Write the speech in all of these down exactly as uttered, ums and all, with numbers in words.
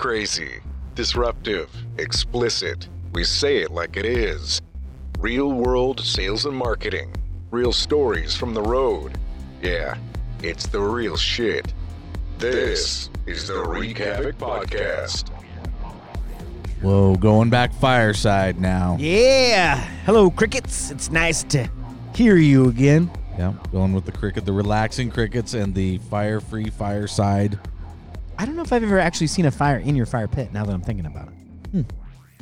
crazy, disruptive, explicit. We say it like it is. Real world sales and marketing. Real stories from the road. Yeah, it's the real shit. This is the Wreak Havoc Podcast. Whoa, going back fireside now. Yeah. Hello, crickets. It's nice to hear you again. Yeah, going with the cricket, the relaxing crickets and the fire-free fireside. I don't know if I've ever actually seen a fire in your fire pit now that I'm thinking about it. Hmm.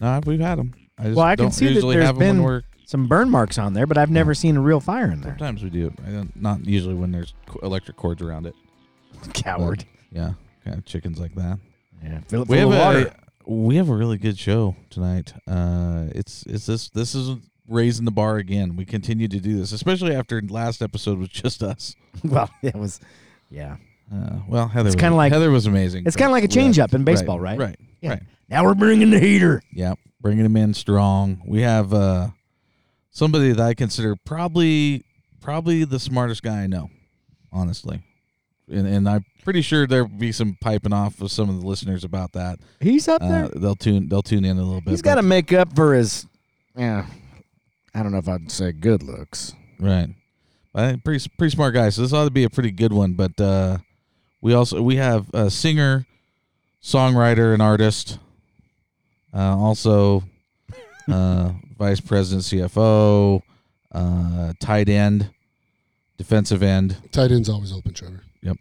No, we've had them. I just well, I can see that there's been some burn marks on there, but I've never yeah. seen a real fire in there. Sometimes we do. I don't, not usually when there's electric cords around it. Coward. But, yeah, kind of chickens like that. Yeah, fill it full of water. A, we have a really good show tonight. Uh, it's it's this this is raising the bar again. We continue to do this, especially after last episode was just us. Well, it was, yeah. Uh, well, Heather. It's kind of like Heather was amazing. It's kind of like a change up in baseball, right? Right. Right. Yeah. Right. Now we're bringing the heater. Yeah, bringing him in strong. We have uh, somebody that I consider probably probably the smartest guy I know, honestly. And, and I'm pretty sure there'll be some piping off of some of the listeners about that. He's up there. Uh, they'll tune. They'll tune in a little bit. He's got to make up for his. Yeah, I don't know if I'd say good looks. Right. I think pretty pretty smart guy. So this ought to be a pretty good one. But uh, we also we have a singer, songwriter, and artist. Uh, also, uh, vice president, C F O, uh, tight end, defensive end. Tight end's always open, Trevor. Yep.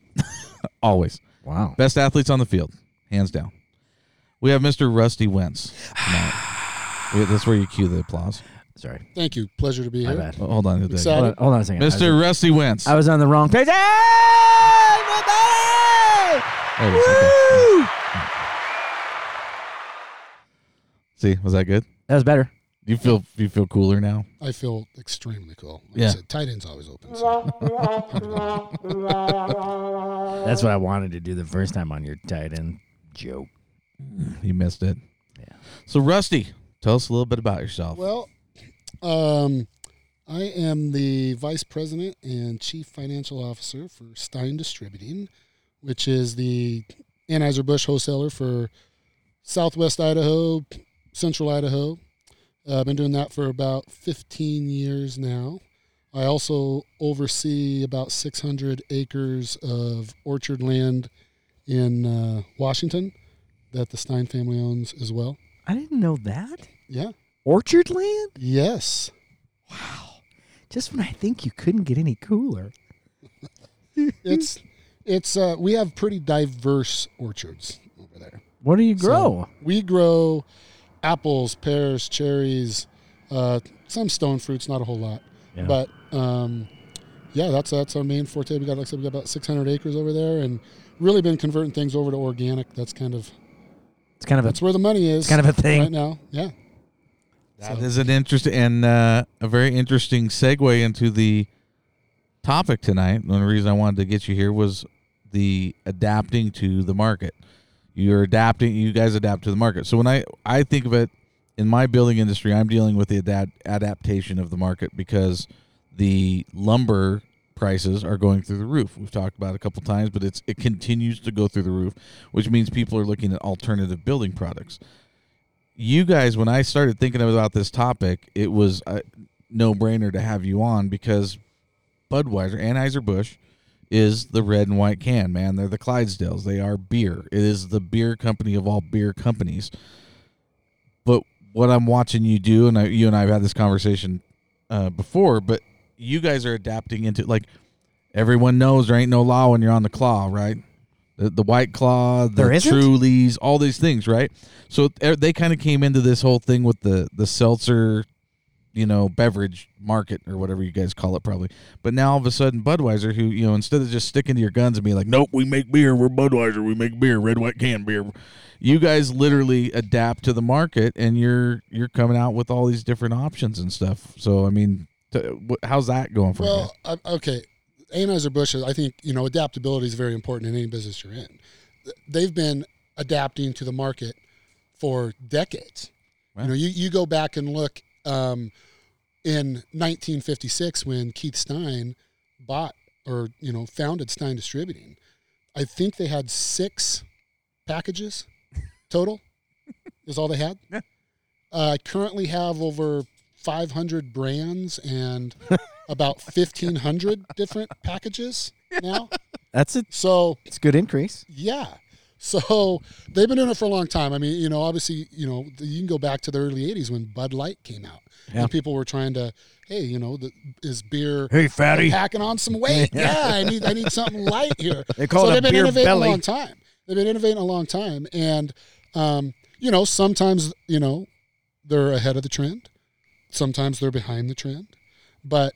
Always. Wow. Best athletes on the field, hands down. We have Mister Rusty Wentz. That's where you cue the applause. Sorry. Thank you. Pleasure to be My here. Bad. Well, hold on. Hold on, hold on a second. Mister Was, Rusty Wentz. I was on the wrong page. Hey, everybody! There it is. Woo! Okay. See, was that good? That was better. Do you feel you feel cooler now? I feel extremely cool. Like yeah. I said, tight end's always open. So. That's what I wanted to do the first time on your tight end joke. You missed it. Yeah. So, Rusty, tell us a little bit about yourself. Well, um, I am the vice president and chief financial officer for Stein Distributing, which is the Anheuser-Busch wholesaler for Southwest Idaho, Central Idaho. Uh, I've been doing that for about fifteen years now. I also oversee about six hundred acres of orchard land in uh, Washington that the Stein family owns as well. I didn't know that. Yeah. Orchard land? Yes. Wow. Just when I think you couldn't get any cooler. it's it's uh, we have pretty diverse orchards over there. What do you grow? So we grow apples, pears, cherries, uh, some stone fruits, not a whole lot. Yeah. But, um, yeah, that's that's our main forte. We got, like I said, we got about six hundred acres over there and really been converting things over to organic. That's kind of it's kind of that's a, where the money is. It's kind of a thing. Right now, yeah. That so. is an interesting and uh, a very interesting segue into the topic tonight. One reason I wanted to get you here was the adapting to the market. You're adapting, you guys adapt to the market. So when I, I think of it in my building industry, I'm dealing with the adapt, adaptation of the market because the lumber prices are going through the roof. We've talked about it a couple times, but it's it continues to go through the roof, which means people are looking at alternative building products. You guys, when I started thinking about this topic, it was a no-brainer to have you on because Budweiser, Anheuser-Busch, is the red and white can, man. They're the Clydesdales. They are beer. It is the beer company of all beer companies. But what I'm watching you do, and I, you and I have had this conversation uh, before, but you guys are adapting into, like, everyone knows there ain't no law when you're on the claw, right? The, the White Claw, the Trulies, all these things, right? So they kind of came into this whole thing with the, the seltzer, you know, beverage market or whatever you guys call it probably. But now all of a sudden Budweiser, who, you know, instead of just sticking to your guns and being like, nope, we make beer, we're Budweiser, we make beer, red, white, can beer. You guys literally adapt to the market and you're you're coming out with all these different options and stuff. So, I mean, to, how's that going for you? Well, I, okay, Anheuser-Busch, I think, you know, adaptability is very important in any business you're in. They've been adapting to the market for decades. Wow. You know, you, you go back and look um, in nineteen fifty-six, when Keith Stein bought or, you know, founded Stein Distributing, I think they had six packages total is all they had. Yeah. Uh, I currently have over five hundred brands and about fifteen hundred different packages now. That's it. So it's a good increase. Yeah. So they've been doing it for a long time. I mean, you know, obviously, you know, you can go back to the early eighties when Bud Light came out. Yeah. And people were trying to, hey, you know, the, is beer hey, fatty. packing on some weight? Yeah, I need I need something light here. They call so it a beer belly. So they've been innovating belly. a long time. They've been innovating a long time. And, um, you know, sometimes, you know, they're ahead of the trend. Sometimes they're behind the trend. But,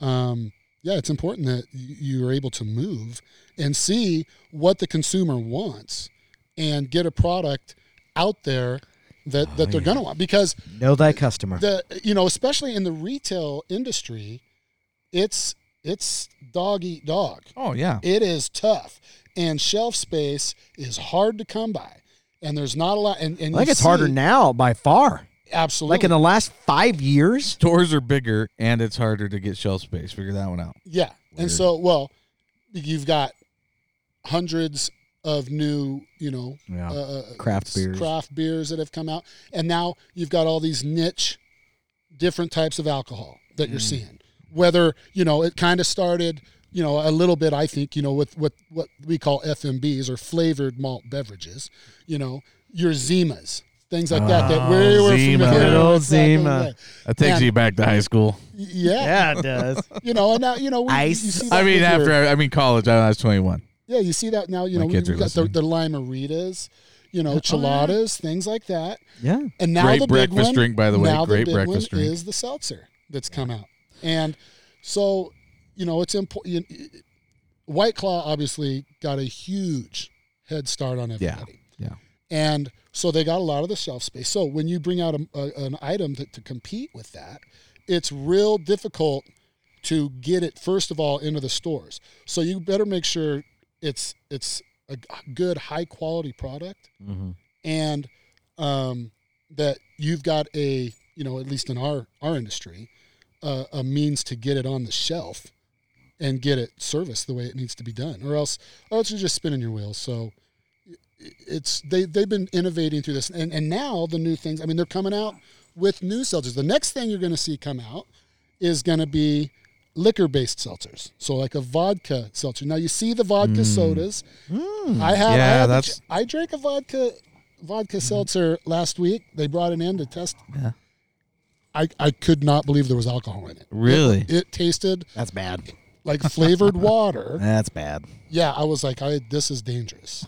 um, yeah, it's important that you are able to move and see what the consumer wants and get a product out there that, oh, that they're yeah. going to want. Because know thy customer. The, you know, especially in the retail industry, it's it's dog eat dog. Oh, yeah. It is tough. And shelf space is hard to come by. And there's not a lot. And, and I think it's see, harder now by far. Absolutely. Like in the last five years? Stores are bigger, and it's harder to get shelf space. Figure that one out. Yeah. Weird. And so, well, you've got hundreds of new, you know, yeah. uh, craft beers. craft beers that have come out. And now you've got all these niche, different types of alcohol that mm. you're seeing. Whether, you know, it kind of started, you know, a little bit, I think, you know, with, with what we call F M Bs or flavored malt beverages, you know, your Zimas. Things like oh, that that we were Zima. familiar with. Old Zima. That takes and, you back to high school. Yeah. Yeah, it does. You know, and now, you know. We, Ice. You see that I mean, after, your, I mean, college, I was twenty-one. Yeah, you see that now, you My know, we've got the, the Lime-A-Ritas, you know, chiladas, oh, yeah. things like that. Yeah. And now great the breakfast big one, drink, by the way. Now great the big breakfast one drink. Is the seltzer that's come out. And so, you know, it's important. White Claw obviously got a huge head start on everybody. Yeah. Yeah. And so they got a lot of the shelf space. So when you bring out a, a, an item to, to compete with that, it's real difficult to get it, first of all, into the stores. So you better make sure it's it's a good, high-quality product mm-hmm. and um, that you've got a, you know, at least in our, our industry, uh, a means to get it on the shelf and get it serviced the way it needs to be done. Or else, or else you're just spinning your wheels. So... It's they they've been innovating through this, and and now the new things. I mean, they're coming out with new seltzers. The next thing you're going to see come out is going to be liquor-based seltzers. So like a vodka seltzer. Now you see the vodka mm. sodas. Mm. I have. Yeah, I, have that's... A, I drank a vodka vodka mm. seltzer last week. They brought it in to test. Yeah. I I could not believe there was alcohol in it. Really? It, it tasted. That's bad. Like flavored water. That's bad. Yeah, I was like, I, this is dangerous.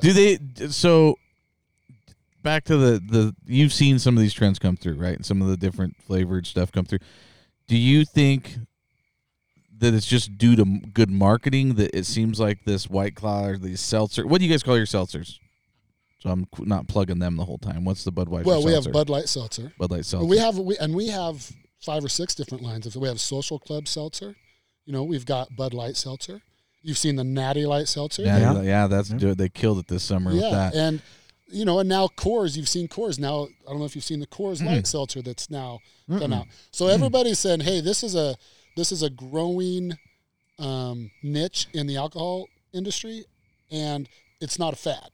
Do they? So, back to the, the you've seen some of these trends come through, right? And some of the different flavored stuff come through. Do you think that it's just due to good marketing that it seems like this White Claw or these seltzer? What do you guys call your seltzers? So I'm not plugging them the whole time. What's the Budweiser? Well, we seltzer? have Bud Light seltzer. Bud Light seltzer. We have we and we have. Five or six different lines. If we have Social Club seltzer, you know, we've got Bud Light seltzer. You've seen the Natty Light seltzer. Natty, yeah, yeah, that's yeah. Dude, they killed it this summer yeah, with that. And you know, and now Coors. You've seen Coors. Now I don't know if you've seen the Coors mm. Light seltzer that's now Mm-mm. come out. So everybody's mm. saying, hey, this is a this is a growing um, niche in the alcohol industry, and it's not a fad.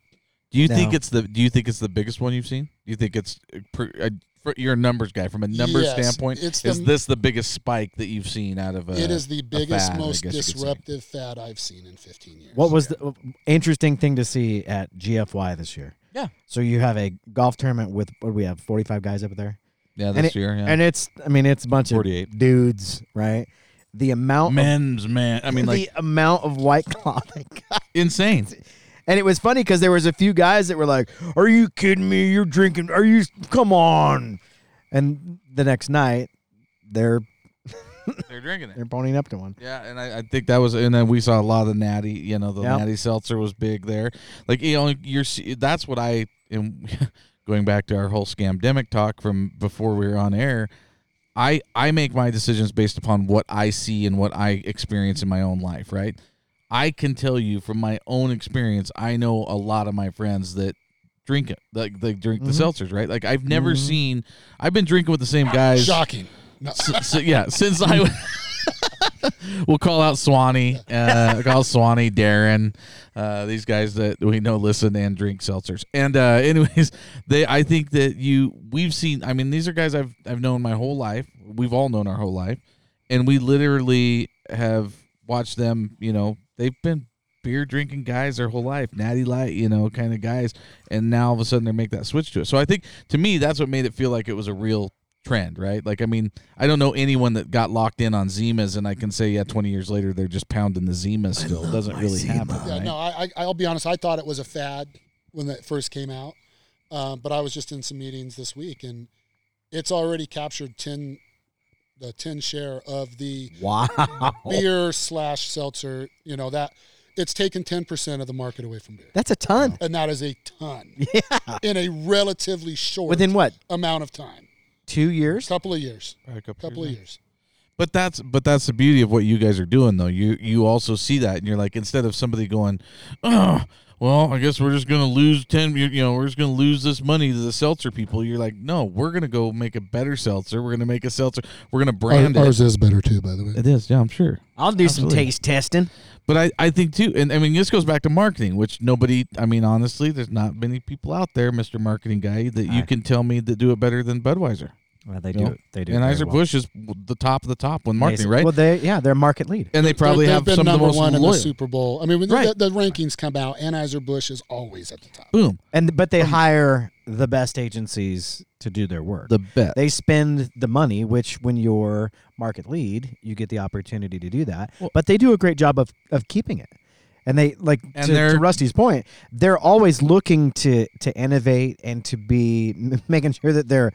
Do you no. think it's the Do you think it's the biggest one you've seen? Do you think it's per, uh, You're a numbers guy. From a numbers yes, standpoint, it's the, is this the biggest spike that you've seen out of a It is the biggest, fad, most disruptive fad I've seen in fifteen years. What was yeah. the interesting thing to see at G F Y this year? Yeah. So you have a golf tournament with, what do we have, forty-five guys up there? Yeah, this and year. It, yeah. And it's, I mean, it's a bunch forty-eight. Of dudes, right? The amount Men's of... Men's, man. I mean, the like... The amount of White Claw they got. Insane. And it was funny because there was a few guys that were like, are you kidding me? You're drinking. Are you? Come on. And the next night, they're they're drinking it. They're ponying up to one. Yeah, and I, I think that was – and then we saw a lot of the natty. You know, the yep. natty seltzer was big there. Like, you know, you're that's what I – going back to our whole scamdemic talk from before we were on air – I I make my decisions based upon what I see and what I experience in my own life, right? I can tell you from my own experience, I know a lot of my friends that drink it, like they drink mm-hmm. the seltzers, right? Like I've never mm-hmm. seen, I've been drinking with the same guys. Shocking. No. S- s- yeah, since I We'll call out Swanee, uh, call Swanee, Darren, uh, these guys that we know listen and drink seltzers. And uh, anyways, they I think that you we've seen. I mean, these are guys I've I've known my whole life. We've all known our whole life, and we literally have watched them. You know, they've been beer drinking guys their whole life, Natty Light, you know, kind of guys, and now all of a sudden they make that switch to it. So I think to me that's what made it feel like it was a real trend, right? Like, I mean, I don't know anyone that got locked in on Zimas, and I can say, yeah, twenty years later, they're just pounding the Zima still. It doesn't really Zima. happen. Yeah, right? No, I, I'll be honest. I thought it was a fad when that first came out, uh, but I was just in some meetings this week, and it's already captured ten, the ten share of the wow. beer slash seltzer. You know that it's taken ten percent of the market away from beer. That's a ton, you know? And that is a ton. Yeah, in a relatively short within what amount of time. Two years, couple of years, a couple, couple years. of years, but that's but that's the beauty of what you guys are doing, though. You you also see that, and you're like, instead of somebody going, oh, well, I guess we're just gonna lose ten, you know, we're just gonna lose this money to the seltzer people. You're like, no, we're gonna go make a better seltzer. We're gonna make a seltzer. We're gonna brand Our, it. Ours is better too, by the way. It is, yeah, I'm sure. I'll do Absolutely. some taste testing. But I, I think, too, and I mean, this goes back to marketing, which nobody, I mean, honestly, there's not many people out there, Mister Marketing Guy, that you can tell me that do it better than Budweiser. Well, they do. You know? They do. And Anheuser-Busch well. is the top of the top when marketing, Amazing. right? Well, they yeah, they're market lead, and they probably they're, have been some number of the most one loyal. in the Super Bowl. I mean, when right. the, the rankings come out, Anheuser-Busch is always at the top. Boom. And but they hire the best agencies to do their work. The best. They spend the money, which when you're market lead, you get the opportunity to do that. Well, but they do a great job of of keeping it. And they like and to, to Rusty's point, they're always looking to to innovate and to be making sure that they're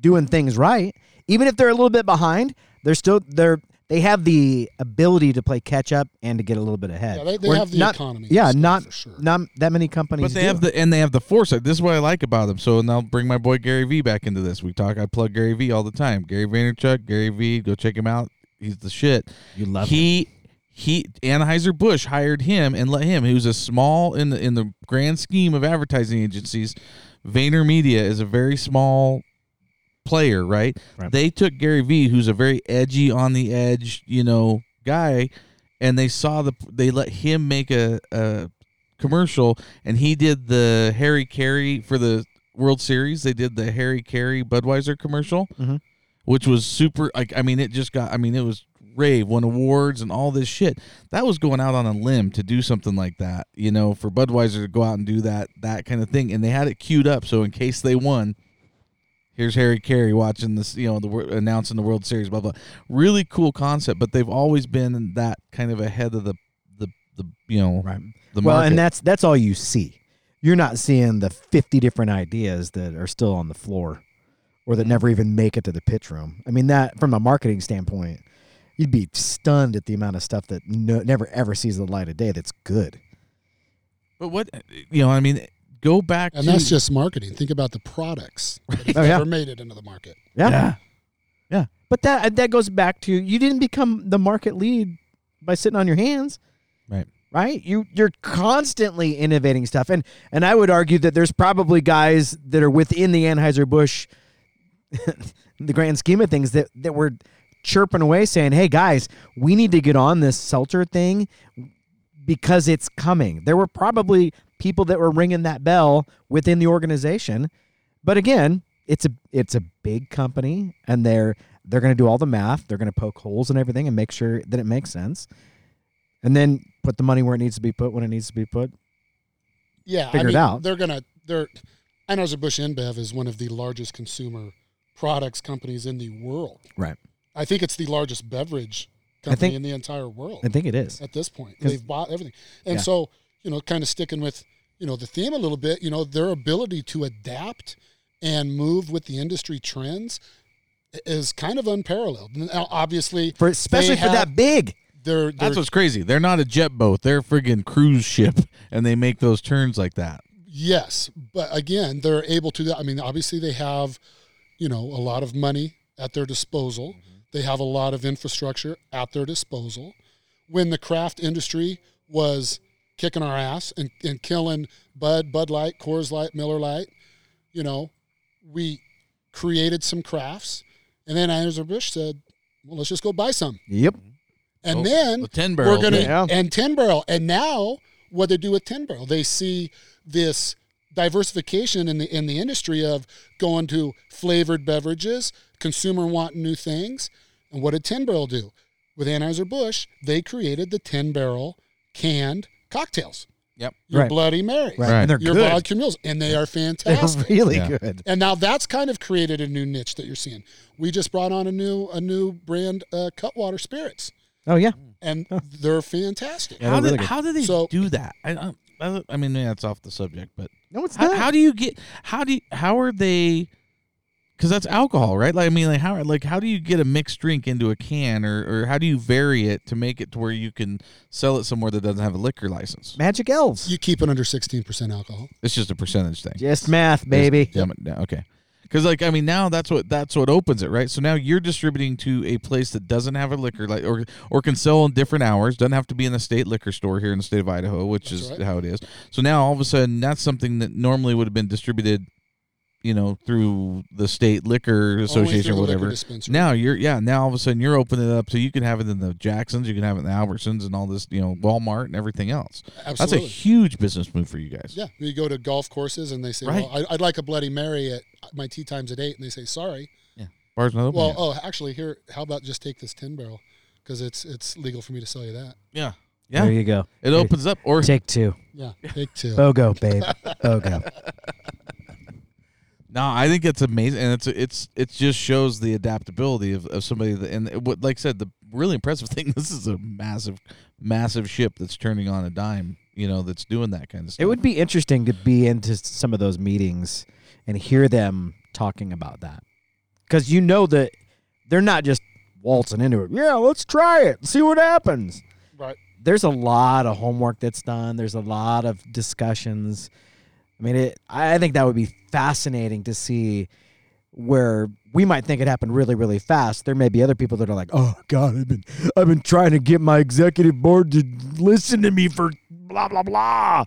doing things right. Even if they're a little bit behind, they're still they're they have the ability to play catch up and to get a little bit ahead. Yeah, they, they have the not, economy. Yeah, not sure. not that many companies. But they do. have the and they have the foresight. This is what I like about them. So, and I'll bring my boy Gary V back into this. We talk. I plug Gary V all the time. Gary Vaynerchuk, Gary V. Go check him out. He's the shit. You love he, him. He Anheuser-Busch hired him and let him. He was a small in the in the grand scheme of advertising agencies. VaynerMedia is a very small player, right? right? They took Gary V, who's a very edgy, on the edge, you know, guy, and they saw the they let him make a, a commercial, and he did the Harry Carey for the World Series. They did the Harry Carey Budweiser commercial, mm-hmm. which was super. Like, I mean, it just got. I mean, it was rave, won awards, and all this shit. That was going out on a limb to do something like that, you know, for Budweiser to go out and do that that kind of thing, and they had it queued up so in case they won. Here's Harry Carey watching this, you know, the announcing the World Series, blah, blah. Really cool concept, but they've always been that kind of ahead of the, the, the you know, right. the well, market. And that's that's all you see. You're not seeing the fifty different ideas that are still on the floor or that never even make it to the pitch room. I mean, that from a marketing standpoint, you'd be stunned at the amount of stuff that no, never, ever sees the light of day that's good. But what, you know, I mean... Go back and to... And that's just marketing. Think about the products that oh, yeah. ever made it into the market. Yeah. yeah. Yeah. But that that goes back to you didn't become the market lead by sitting on your hands. Right. Right? You, you're constantly innovating stuff. And and I would argue that there's probably guys that are within the Anheuser-Busch, the grand scheme of things, that, that were chirping away saying, hey, guys, we need to get on this seltzer thing because it's coming. There were probably... people that were ringing that bell within the organization, but again, it's a it's a big company, and they're they're going to do all the math. They're going to poke holes and everything, and make sure that it makes sense, and then put the money where it needs to be put when it needs to be put. Yeah, figure I mean, it out. They're gonna they're. Anheuser-Busch InBev is one of the largest consumer products companies in the world. Right. I think it's the largest beverage company think, in the entire world. I think it is at this point. They've bought everything, and yeah. so you know, kind of sticking with. You know, the theme a little bit, you know, their ability to adapt and move with the industry trends is kind of unparalleled. Now, obviously, for, especially for that big. They're, they're, That's what's crazy. They're not a jet boat. They're a friggin' cruise ship, and they make those turns like that. Yes. But, again, they're able to – I mean, obviously they have, you know, a lot of money at their disposal. Mm-hmm. They have a lot of infrastructure at their disposal. When the craft industry was – kicking our ass and, and killing Bud, Bud Light, Coors Light, Miller Light. You know, we created some crafts. And then Anheuser-Busch said, well, let's just go buy some. Yep. And oh, then the ten barrel, we're going to yeah. and ten barrel. And now what they do with ten barrel, they see this diversification in the in the industry of going to flavored beverages, consumer wanting new things. And what did ten barrel do? With Anheuser-Busch, they created the ten barrel canned cocktails. Yep. Your right. Bloody Marys. Right. And they're your good. Vodka mules. And they are fantastic. They're really yeah. good. And now that's kind of created a new niche that you're seeing. We just brought on a new a new brand, uh, Cutwater Spirits. Oh, yeah. And oh. they're fantastic. Yeah, they're how, really did, how do they so, do that? I, I, I mean, that's off the subject, but no, it's how, not. How do you get, how do you, how are they, because that's alcohol, right? Like, I mean, like how, like, how do you get a mixed drink into a can, or, or how do you vary it to make it to where you can sell it somewhere that doesn't have a liquor license? Magic elves. You keep it under sixteen percent alcohol. It's just a percentage thing. Just math, baby. Just, yeah, okay. Because, like, I mean, now that's what that's what opens it, right? So now you're distributing to a place that doesn't have a liquor, like, or or can sell in different hours. Doesn't have to be in a state liquor store here in the state of Idaho, which that's is right. how it is. So now all of a sudden, that's something that normally would have been distributed, you know, through the state liquor association or whatever. Now you're, yeah, now all of a sudden you're opening it up so you can have it in the Jacksons, you can have it in the Albertsons, and all this, you know, Walmart and everything else. Absolutely, that's a huge business move for you guys. Yeah, you go to golf courses and they say, right. "Well, I'd like a Bloody Mary at my tea time's at eight," and they say, "Sorry, yeah, bar's not open." Well, yet. oh, actually, here, how about just take this ten barrel because it's it's legal for me to sell you that. Yeah, yeah. There you go. It hey, opens up. Or take two. Yeah, take two. Oh, go, babe. Oh, go. No, I think it's amazing, and it's it's it just shows the adaptability of, of somebody. That, and what, like I said, the really impressive thing. This is a massive, massive ship that's turning on a dime. You know, that's doing that kind of stuff. It would be interesting to be into some of those meetings and hear them talking about that, because you know that they're not just waltzing into it. Yeah, let's try it, see what happens. Right. There's a lot of homework that's done. There's a lot of discussions. I mean, it, I think that would be fascinating to see where we might think it happened really, really fast. There may be other people that are like, oh, God, I've been I've been trying to get my executive board to listen to me for blah, blah, blah.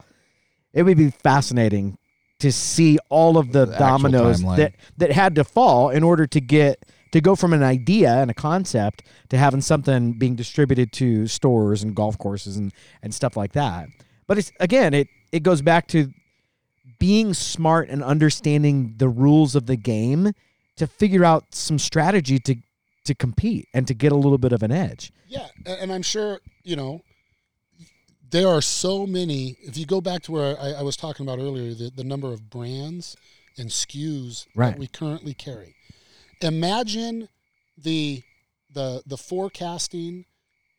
It would be fascinating to see all of the, the dominoes that, that had to fall in order to get to go from an idea and a concept to having something being distributed to stores and golf courses and, and stuff like that. But it's again, it, it goes back to being smart and understanding the rules of the game to figure out some strategy to, to compete and to get a little bit of an edge. Yeah, and I'm sure, you know, there are so many. If you go back to where I, I was talking about earlier, the, the number of brands and S K Us right. that we currently carry. Imagine the the the forecasting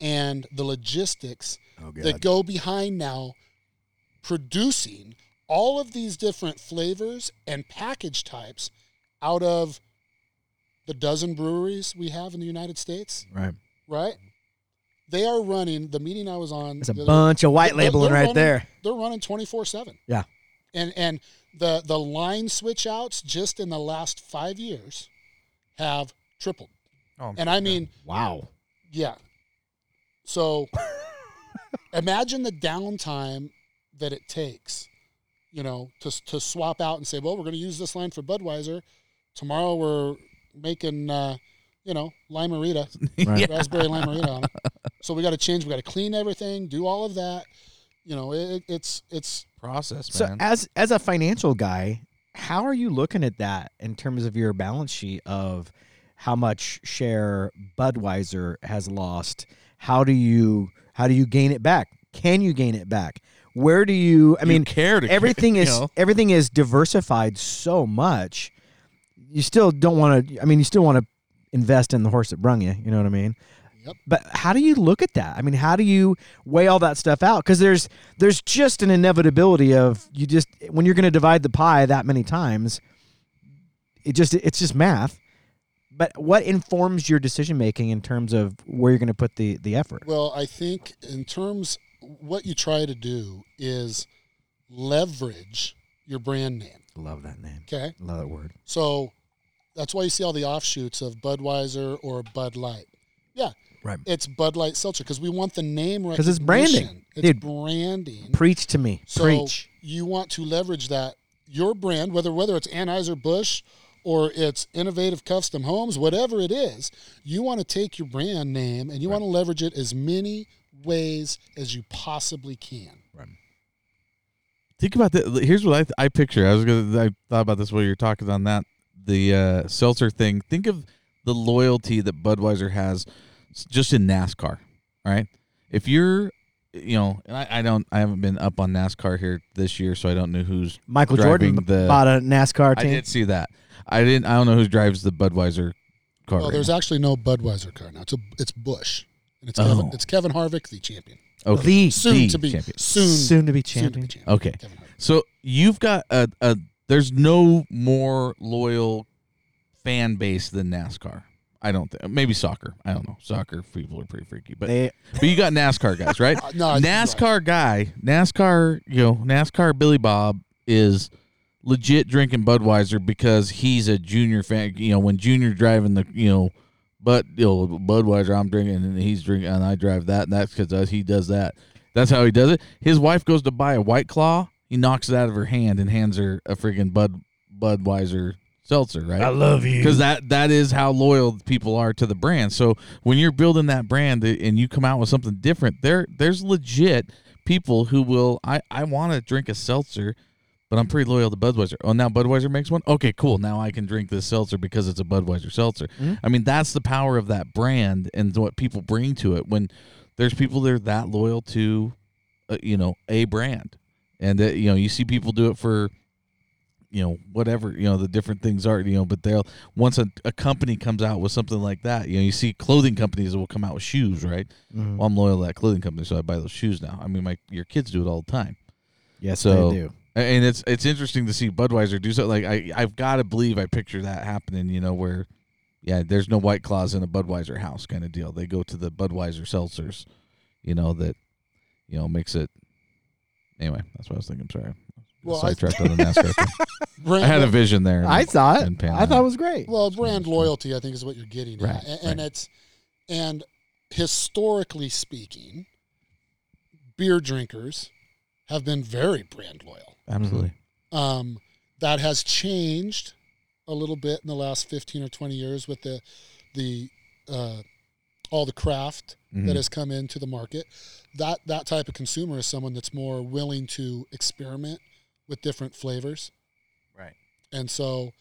and the logistics oh, God. that go behind now producing all of these different flavors and package types out of the dozen breweries we have in the United States. Right. Right? They are running, the meeting I was on. There's a bunch of white labeling right there. They're running twenty-four seven. Yeah. And and the, the line switch outs just in the last five years have tripled. Oh, and I mean. Wow. Yeah. So imagine the downtime that it takes. You know, to to swap out and say, well, we're going to use this line for Budweiser. Tomorrow we're making, uh, you know, Lime-A-Rita, right. raspberry Lime-A-Rita on it. So we got to change. We got to clean everything, do all of that. You know, it, it's it's process, man. So as as a financial guy, how are you looking at that in terms of your balance sheet of how much share Budweiser has lost? How do you how do you gain it back? Can you gain it back? Where do you? I you mean, care to everything care, is you know? everything is diversified so much. You still don't want to. I mean, you still want to invest in the horse that brung you. You know what I mean? Yep. But how do you look at that? I mean, how do you weigh all that stuff out? Because there's there's just an inevitability of you just when you're going to divide the pie that many times. It just it's just math. But what informs your decision making in terms of where you're going to put the the effort? Well, I think in terms. What you try to do is leverage your brand name. Love that name. Okay. Love that word. So that's why you see all the offshoots of Budweiser or Bud Light. Yeah. Right. It's Bud Light Seltzer because we want the name recognition. Because it's branding. It's Dude, branding. Preach to me. So Preach. You want to leverage that. Your brand, whether whether it's Anheuser-Busch or it's Innovative Custom Homes, whatever it is, you want to take your brand name and you right. want to leverage it as many ways as you possibly can. Right. Think about that. Here's what I th- I picture. I was gonna. I thought about this while you were talking on that the uh, seltzer thing. Think of the loyalty that Budweiser has just in NASCAR. All right, if you're, you know, and I, I don't, I haven't been up on NASCAR here this year, so I don't know who's Michael driving Jordan the, bought a NASCAR team. I did see that. I didn't. I don't know who drives the Budweiser car. Oh, right there's now. Actually no Budweiser car now. It's a, it's Busch. And it's, oh. Kevin, it's Kevin Harvick, the champion. Okay. The soon the to be champion. Soon, soon to be champion. Soon to be champion. Okay. So you've got a, a there's no more loyal fan base than NASCAR. I don't think. Maybe soccer. I don't know. Soccer people are pretty freaky, but they, but you got NASCAR guys, right? no, NASCAR right. guy, NASCAR, you know, NASCAR Billy Bob is legit drinking Budweiser because he's a junior fan. You know, when Junior driving the, you know, But you know, Budweiser, I'm drinking, and he's drinking, and I drive that, and that's because he does that. That's how he does it. His wife goes to buy a White Claw. He knocks it out of her hand and hands her a friggin' Bud Budweiser seltzer, right? I love you. Because that, that is how loyal people are to the brand. So when you're building that brand and you come out with something different, there there's legit people who will, I, I want to drink a seltzer, but I'm pretty loyal to Budweiser. Oh, now Budweiser makes one? Okay, cool. Now I can drink this seltzer because it's a Budweiser seltzer. Mm-hmm. I mean, that's the power of that brand and what people bring to it when there's people that are that loyal to, uh, you know, a brand. And, uh, you know, you see people do it for, you know, whatever, you know, the different things are, you know, but they'll, once a, a company comes out with something like that, you know, you see clothing companies that will come out with shoes, right? Mm-hmm. Well, I'm loyal to that clothing company, so I buy those shoes now. I mean, my your kids do it all the time. Yes, so, they do. And it's it's interesting to see Budweiser do something. Like I, I've got to believe I picture that happening, you know, where, yeah, there's no White Claws in a Budweiser house kind of deal. They go to the Budweiser seltzers, you know, that, you know, makes it. Anyway, that's what I was thinking. I'm sorry. Well, sidetracked on the NASCAR thing. I had a vision there. I and, saw it. I thought it was great. Well, brand loyalty, I think, is what you're getting right, at. And, right. and it's, and historically speaking, beer drinkers have been very brand loyal. Absolutely. Um, that has changed a little bit in the last fifteen or twenty years with the the uh, all the craft mm-hmm. that has come into the market. That that type of consumer is someone that's more willing to experiment with different flavors. Right. And so,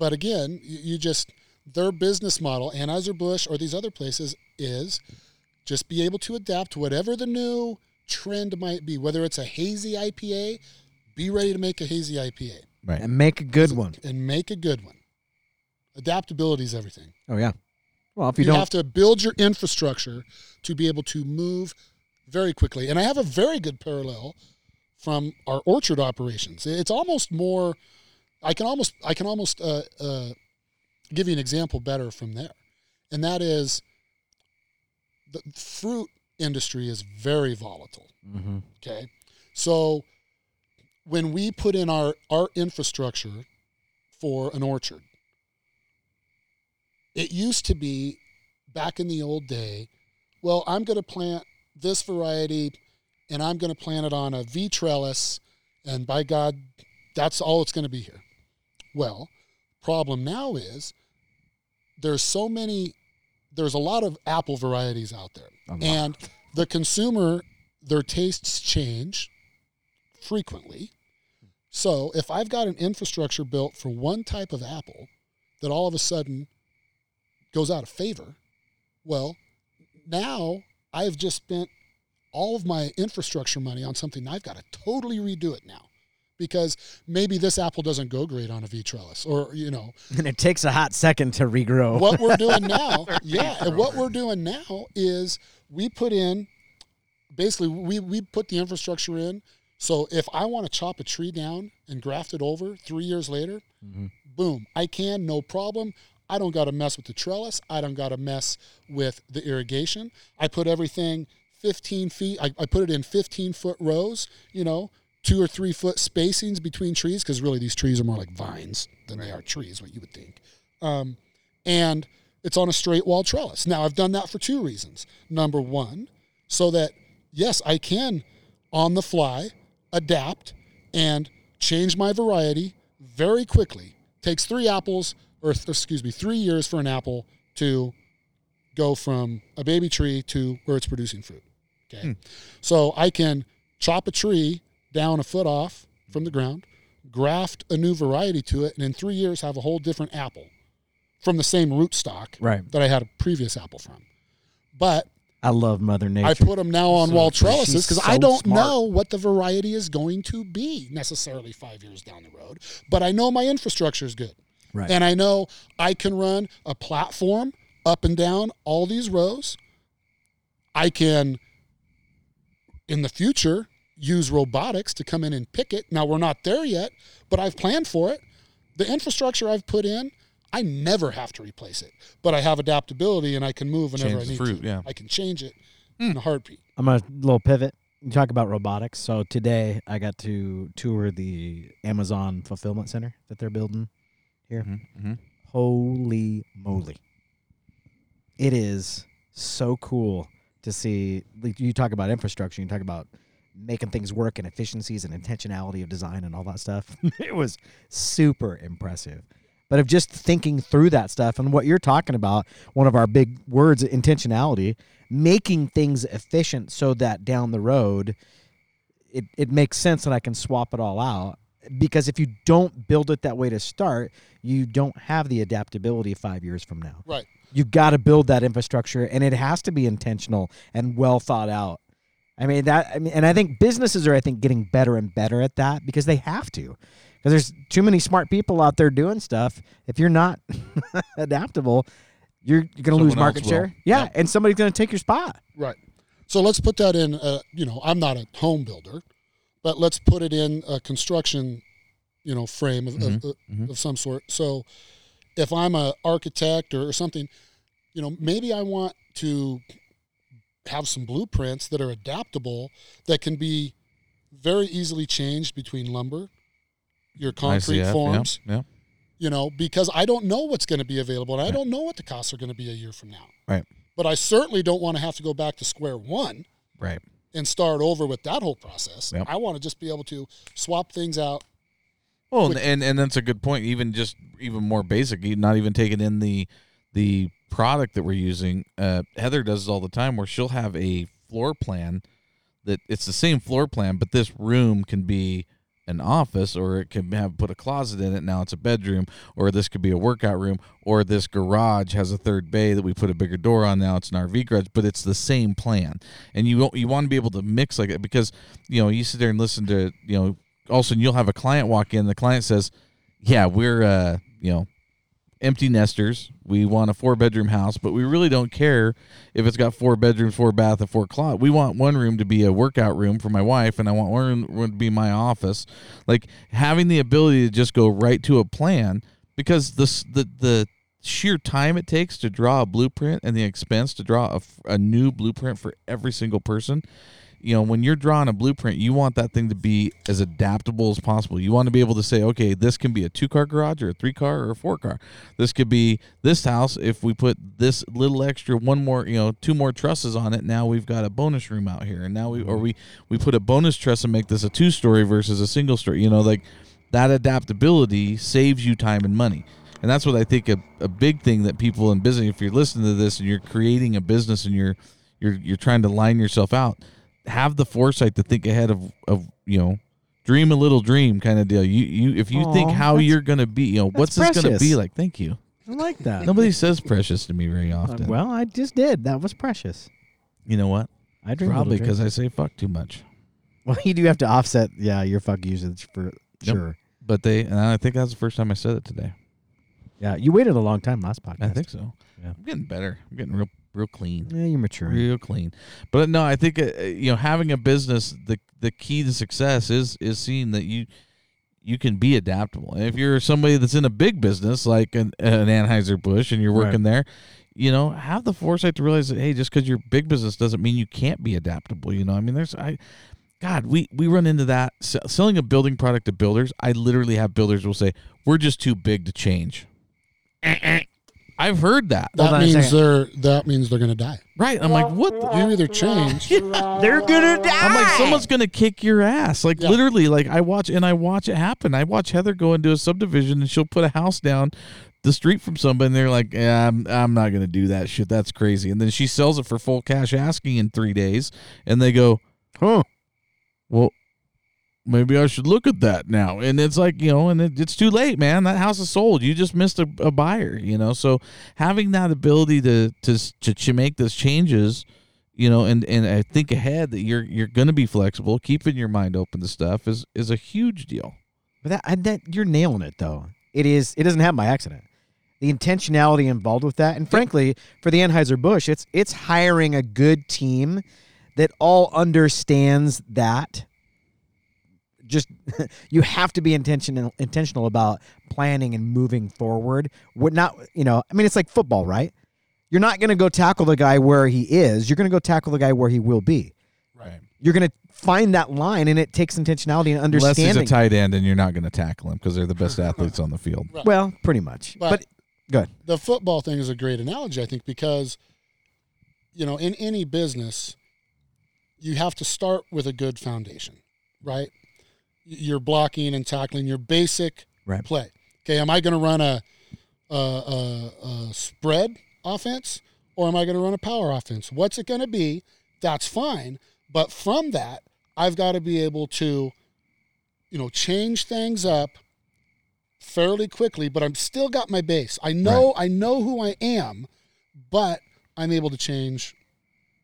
but again, you, you just, their business model, Anheuser-Busch or these other places, is just be able to adapt whatever the new trend might be, whether it's a hazy I P A. Be ready to make a hazy I P A. Right. And make a good one. And make a good one. Adaptability is everything. Oh, yeah. Well, if you, you don't. You have to build your infrastructure to be able to move very quickly. And I have a very good parallel from our orchard operations. It's almost more, I can almost, I can almost uh, uh, give you an example better from there. And that is the fruit industry is very volatile. Mm-hmm. Okay. So, when we put in our, our infrastructure for an orchard, it used to be back in the old day, well, I'm going to plant this variety and I'm going to plant it on a V trellis and by God, that's all it's going to be here. Well, problem now is there's so many, there's a lot of apple varieties out there. Oh, and wow. The consumer, their tastes change frequently. So if I've got an infrastructure built for one type of apple that all of a sudden goes out of favor, well, now I've just spent all of my infrastructure money on something. I've got to totally redo it now because maybe this apple doesn't go great on a V trellis or, you know. And it takes a hot second to regrow. What we're doing now, yeah, and what we're doing now is we put in, basically we, we put the infrastructure in. So if I want to chop a tree down and graft it over three years later, mm-hmm. boom, I can, no problem. I don't got to mess with the trellis. I don't got to mess with the irrigation. I put everything fifteen feet. I, I put it in fifteen-foot rows, you know, two- or three-foot spacings between trees because really these trees are more like vines than right. they are trees, what you would think. Um, and it's on a straight wall trellis. Now, I've done that for two reasons. Number one, so that, yes, I can on the fly adapt and change my variety very quickly takes three apples, or excuse me, three years for an apple to go from a baby tree to where it's producing fruit. Okay. Hmm. So I can chop a tree down a foot off from the ground, graft a new variety to it, and in three years have a whole different apple from the same rootstock right. that I had a previous apple from. But I love Mother Nature. I put them now on so, wall trellises because so I don't smart. know what the variety is going to be necessarily five years down the road, but I know my infrastructure is good. Right. And I know I can run a platform up and down all these rows. I can, in the future, use robotics to come in and pick it. Now, we're not there yet, but I've planned for it. The infrastructure I've put in, I never have to replace it, but I have adaptability and I can move whenever change I need fruit, to. Yeah. I can change it mm. in a heartbeat. I'm going to little pivot. You talk about robotics. So today I got to tour the Amazon fulfillment center that they're building here. Mm-hmm. Holy moly. It is so cool to see. You talk about infrastructure. You talk about making things work and efficiencies and intentionality of design and all that stuff. It was super impressive. But of just thinking through that stuff and what you're talking about, one of our big words, intentionality, making things efficient so that down the road it, it makes sense that I can swap it all out. Because if you don't build it that way to start, you don't have the adaptability five years from now. Right. You've got to build that infrastructure, and it has to be intentional and well thought out. I mean, that. I mean, and I think businesses are, I think, getting better and better at that because they have to. Because there's too many smart people out there doing stuff. If you're not adaptable, you're, you're going to lose market share. Yeah, yeah, and somebody's going to take your spot. Right. So let's put that in, uh, you know, I'm not a home builder, but let's put it in a construction, you know, frame of, mm-hmm. of, of, mm-hmm. of some sort. So if I'm an architect or, or something, you know, maybe I want to have some blueprints that are adaptable that can be very easily changed between lumber, your concrete I C F, forms, yeah, yeah. you know, because I don't know what's going to be available, and I right. don't know what the costs are going to be a year from now. Right. But I certainly don't want to have to go back to square one right. and start over with that whole process. Yep. I want to just be able to swap things out. Well, and, and and that's a good point. Even just even more basic, not even taking in the the product that we're using. Uh, Heather does this all the time where she'll have a floor plan that it's the same floor plan, but this room can be an office, or it can have put a closet in it, now it's a bedroom, or this could be a workout room, or this garage has a third bay that we put a bigger door on, now it's an R V garage, but it's the same plan. And you won't, you want to be able to mix like that, because, you know, you sit there and listen to, you know, all of a sudden you'll have a client walk in, the client says, yeah, we're, uh, you know, empty nesters, we want a four-bedroom house, but we really don't care if it's got four bedrooms, four bath, and four closet. We want one room to be a workout room for my wife, and I want one room to be my office. Like, having the ability to just go right to a plan, because this, the the sheer time it takes to draw a blueprint and the expense to draw a, a new blueprint for every single person, you know, when you're drawing a blueprint, you want that thing to be as adaptable as possible. You want to be able to say, okay, this can be a two-car garage or a three-car or a four-car. This could be this house. If we put this little extra one more, you know, two more trusses on it, now we've got a bonus room out here. And now we, or we, we put a bonus truss and make this a two-story versus a single-story. You know, like, that adaptability saves you time and money. And that's what I think a, a big thing that people in business, if you're listening to this and you're creating a business and you're you're you're trying to line yourself out, have the foresight to think ahead of, of, you know, dream a little dream kind of deal. You, you, if you Aww, think how you're going to be, you know, what's precious. This going to be like? Thank you. I like that. Nobody says precious to me very often. Uh, well, I just did. That was precious. You know what? I dream probably because I say fuck too much. Well, you do have to offset, yeah, your fuck usage for yep. sure. But they, and I think that's the first time I said it today. Yeah, you waited a long time last podcast. I think so. Yeah. I'm getting better. I'm getting real Real clean. Yeah, you're mature. Real clean. But no, I think, uh, you know, having a business, the the key to success is is seeing that you you can be adaptable. And if you're somebody that's in a big business like an, an Anheuser-Busch and you're working right. there, you know, have the foresight to realize that, hey, just because you're big business doesn't mean you can't be adaptable. You know, I mean, there's I, God, we we run into that S- selling a building product to builders. I literally have builders will say, "We're just too big to change." I've heard that. That Hold means they're that means they're gonna die. Right. I'm like, what? The- Maybe they're changed. Yeah. They're gonna die. I'm like, someone's gonna kick your ass. Like yeah. literally, like I watch and I watch it happen. I watch Heather go into a subdivision and she'll put a house down the street from somebody, and they're like, yeah, I'm I'm not gonna do that shit. That's crazy. And then she sells it for full cash asking in three days, and they go, huh? Well, maybe I should look at that now. And it's like, you know, and it, it's too late, man. That house is sold. You just missed a, a buyer, you know. So having that ability to to to, to make those changes, you know, and, and I think ahead that you're you're going to be flexible, keeping your mind open to stuff is is a huge deal. But that, I, that you're nailing it though. It is. It doesn't happen by accident. The intentionality involved with that, and frankly, for the Anheuser-Busch, it's it's hiring a good team that all understands that. Just you have to be intentional intentional about planning and moving forward. What not, you know, I mean, it's like football, right? You're not going to go tackle the guy where he is. You're going to go tackle the guy where he will be. Right. You're going to find that line, and it takes intentionality and understanding. Unless he's a tight end, and you're not going to tackle him because they're the best athletes on the field. Right. Well, pretty much. But, but go ahead. The football thing is a great analogy, I think, because, you know, in any business, you have to start with a good foundation, right? You're blocking and tackling your basic right. play. Okay, am I going to run a, a, a, a spread offense or am I going to run a power offense? What's it going to be? That's fine. But from that, I've got to be able to, you know, change things up fairly quickly, but I've still got my base. I know right. I know who I am, but I'm able to change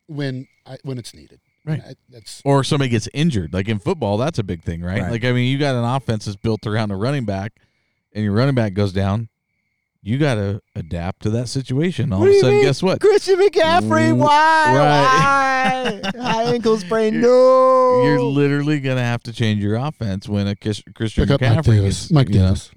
when I, when it's needed. Right. I, that's, or somebody gets injured. Like in football, that's a big thing, right? right? Like, I mean, you got an offense that's built around a running back, and your running back goes down. You got to adapt to that situation. All what of a sudden, mean? Guess what? Christian McCaffrey, why? Right. Why? High ankle sprain, no. You're literally going to have to change your offense when a Kish, Christian Pick McCaffrey is. Mike Davis.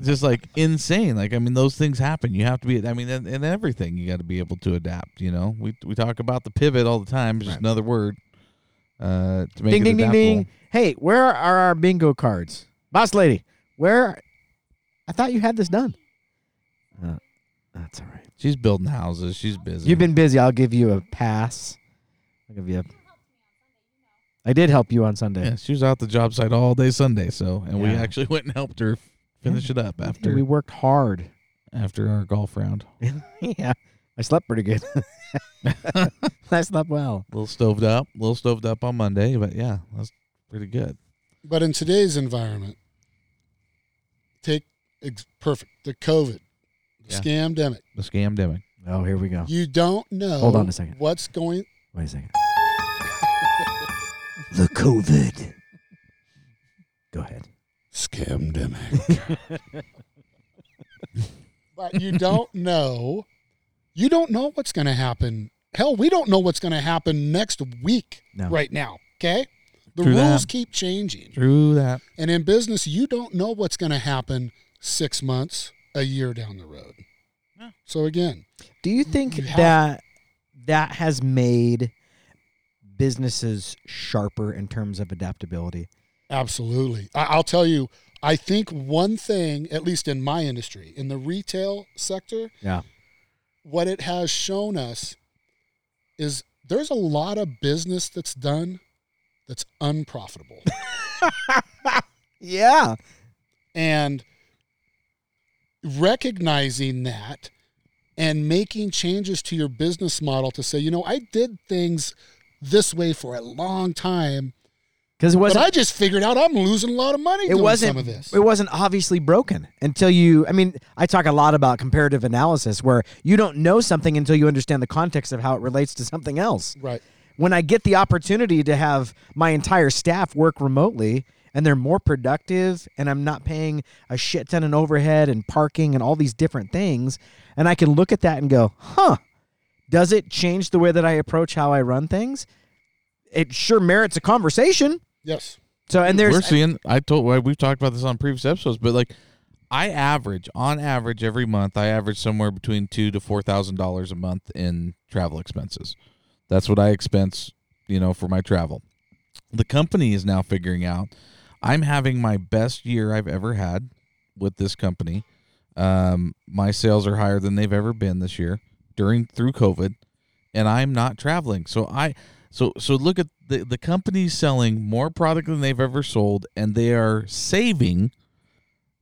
Just like insane. Like, I mean, those things happen. You have to be, I mean, and, and everything you got to be able to adapt, you know. We we talk about the pivot all the time, just right. another word uh, to make ding, it ding, adaptable. Ding, ding. Hey, where are our bingo cards? Boss lady, where? I thought you had this done. Uh, that's all right. She's building houses. She's busy. You've been busy. I'll give you a pass. I'll give you a I did help you on Sunday. Yeah, she was out the job site all day Sunday, so and yeah. we actually went and helped her finish yeah. it up after we worked hard after our golf round. yeah, I slept pretty good. I slept well. A little stoved up, a little stoved up on Monday, but yeah, that's pretty good. But in today's environment, take ex- perfect the COVID, the yeah. scamdemic, the scamdemic. Oh, here we go. You don't know. Hold on a second. What's going? Wait a second. The COVID. Go ahead. Scamdemic. But you don't know. You don't know what's going to happen. Hell, we don't know what's going to happen next week no. right now. Okay? The True rules that. Keep changing. True that. And in business, you don't know what's going to happen six months, a year down the road. No. So again. Do you think you have- that that has made businesses sharper in terms of adaptability? Absolutely. I, I'll tell you, I think one thing, at least in my industry, in the retail sector, yeah, what it has shown us is there's a lot of business that's done that's unprofitable. yeah. And recognizing that and making changes to your business model to say, you know, I did things this way for a long time, because it wasn't. But I just figured out I'm losing a lot of money. It doing wasn't some of this. It wasn't obviously broken until you. I mean, I talk a lot about comparative analysis, where you don't know something until you understand the context of how it relates to something else. Right. When I get the opportunity to have my entire staff work remotely, and they're more productive, and I'm not paying a shit ton in overhead and parking and all these different things, and I can look at that and go, huh. Does it change the way that I approach how I run things? It sure merits a conversation. Yes. So and there's we're seeing. I told we've talked about this on previous episodes, but like I average on average every month, I average somewhere between two to four thousand dollars a month in travel expenses. That's what I expense, you know, for my travel. The company is now figuring out. I'm having my best year I've ever had with this company. Um, my sales are higher than they've ever been this year during through COVID, and I'm not traveling. So I so so look at the the company's selling more product than they've ever sold, and they are saving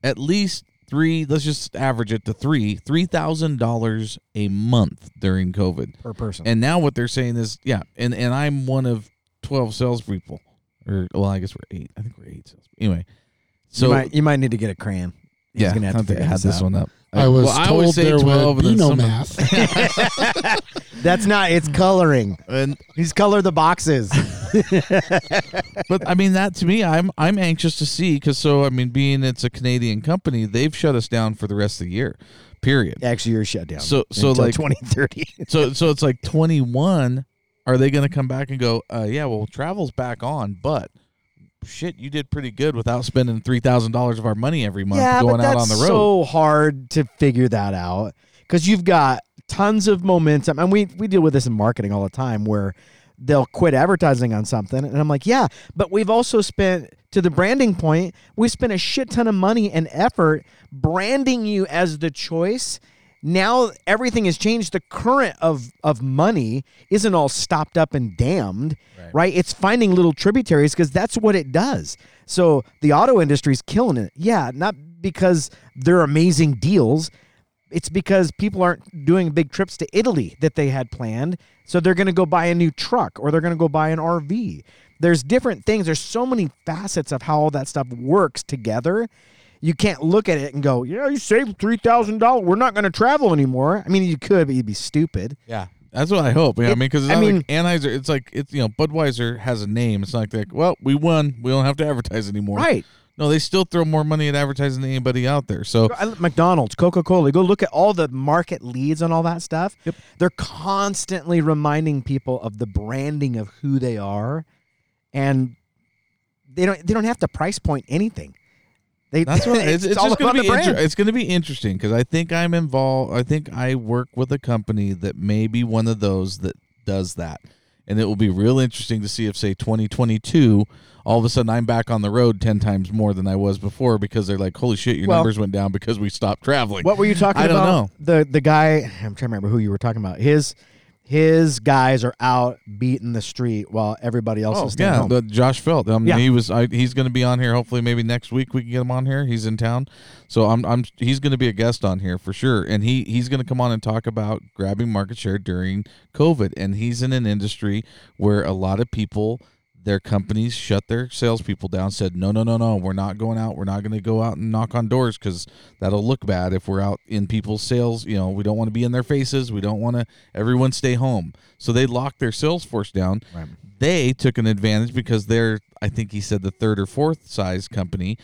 at least three. Let's just average it to three three thousand dollars a month during COVID per person. And now what they're saying is, yeah, and and I'm one of twelve salespeople, or well, I guess we're eight. I think we're eight salespeople. Anyway, so you might, you might need to get a crayon. He's yeah, gonna have I to figure this, this one up. I was well, told I say there would be no math. That's not. It's coloring. And he's colored the boxes. But I mean, that to me, I'm I'm anxious to see because so I mean, being it's a Canadian company, they've shut us down for the rest of the year. Period. Actually, you're shut down. So so like twenty thirty. so so it's like twenty-one. Are they going to come back and go? Uh, yeah. Well, travel's back on, but. Shit, you did pretty good without spending three thousand dollars of our money every month yeah, going out on the road. It's so hard to figure that out because you've got tons of momentum, and we we deal with this in marketing all the time, where they'll quit advertising on something, and I'm like, yeah, but we've also spent to the branding point, we spent a shit ton of money and effort branding you as the choice. Now everything has changed. The current of, of money isn't all stopped up and dammed, right? right? It's finding little tributaries because that's what it does. So the auto industry is killing it. Yeah, not because they're amazing deals. It's because people aren't doing big trips to Italy that they had planned. So they're going to go buy a new truck or they're going to go buy an R V. There's different things. There's so many facets of how all that stuff works together. You can't look at it and go, yeah, you saved three thousand dollars. We're not going to travel anymore. I mean, you could, but you'd be stupid. Yeah, that's what I hope. Yeah, it, I mean, because it's not I mean, like Anheuser. It's like, it's you know, Budweiser has a name. It's not like, well, we won. We don't have to advertise anymore. Right. No, they still throw more money at advertising than anybody out there. So McDonald's, Coca-Cola, go look at all the market leads on all that stuff. Yep. They're constantly reminding people of the branding of who they are. And they don't. they don't have to price point anything. They, That's what it's, it's, it's just going to be. Inter- it's going to be interesting because I think I'm involved. I think I work with a company that may be one of those that does that, and it will be real interesting to see if, say, twenty twenty-two, all of a sudden I'm back on the road ten times more than I was before because they're like, "Holy shit, your well, numbers went down because we stopped traveling." What were you talking I about? I don't know. The the guy I'm trying to remember who you were talking about. His. His guys are out beating the street while everybody else oh, is staying yeah, home. The Josh Felt. Um, yeah. He was. I, he's going to be on here. Hopefully, maybe next week we can get him on here. He's in town, so I'm. I'm. He's going to be a guest on here for sure. And he, he's going to come on and talk about grabbing market share during COVID. And he's in an industry where a lot of people, their companies shut their salespeople down. Said no, no, no, no. We're not going out. We're not going to go out and knock on doors because that'll look bad if we're out in people's sales. You know, we don't want to be in their faces. We don't want to. Everyone stay home. So they locked their sales force down. Right. They took an advantage because they're. I think he said the third or fourth size company.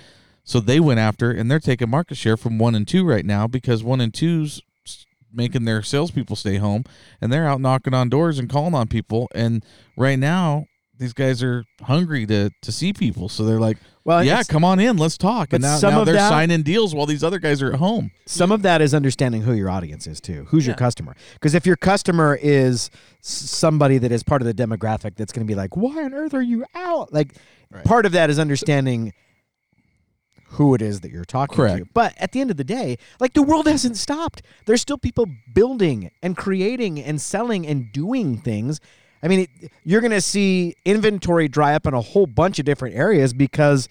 So they went after and they're taking market share from one and two right now because one and two's making their salespeople stay home and they're out knocking on doors and calling on people. And right now. These guys are hungry to to see people, so they're like, "Well, yeah, come on in, let's talk." And now, some now of they're that, signing deals while these other guys are at home. Some of that is understanding who your audience is too, who's yeah. your customer. Because if your customer is somebody that is part of the demographic that's going to be like, "Why on earth are you out?" Like, right. part of that is understanding who it is that you're talking Correct. to. But at the end of the day, like the world hasn't stopped. There's still people building and creating and selling and doing things. I mean, it, you're going to see inventory dry up in a whole bunch of different areas because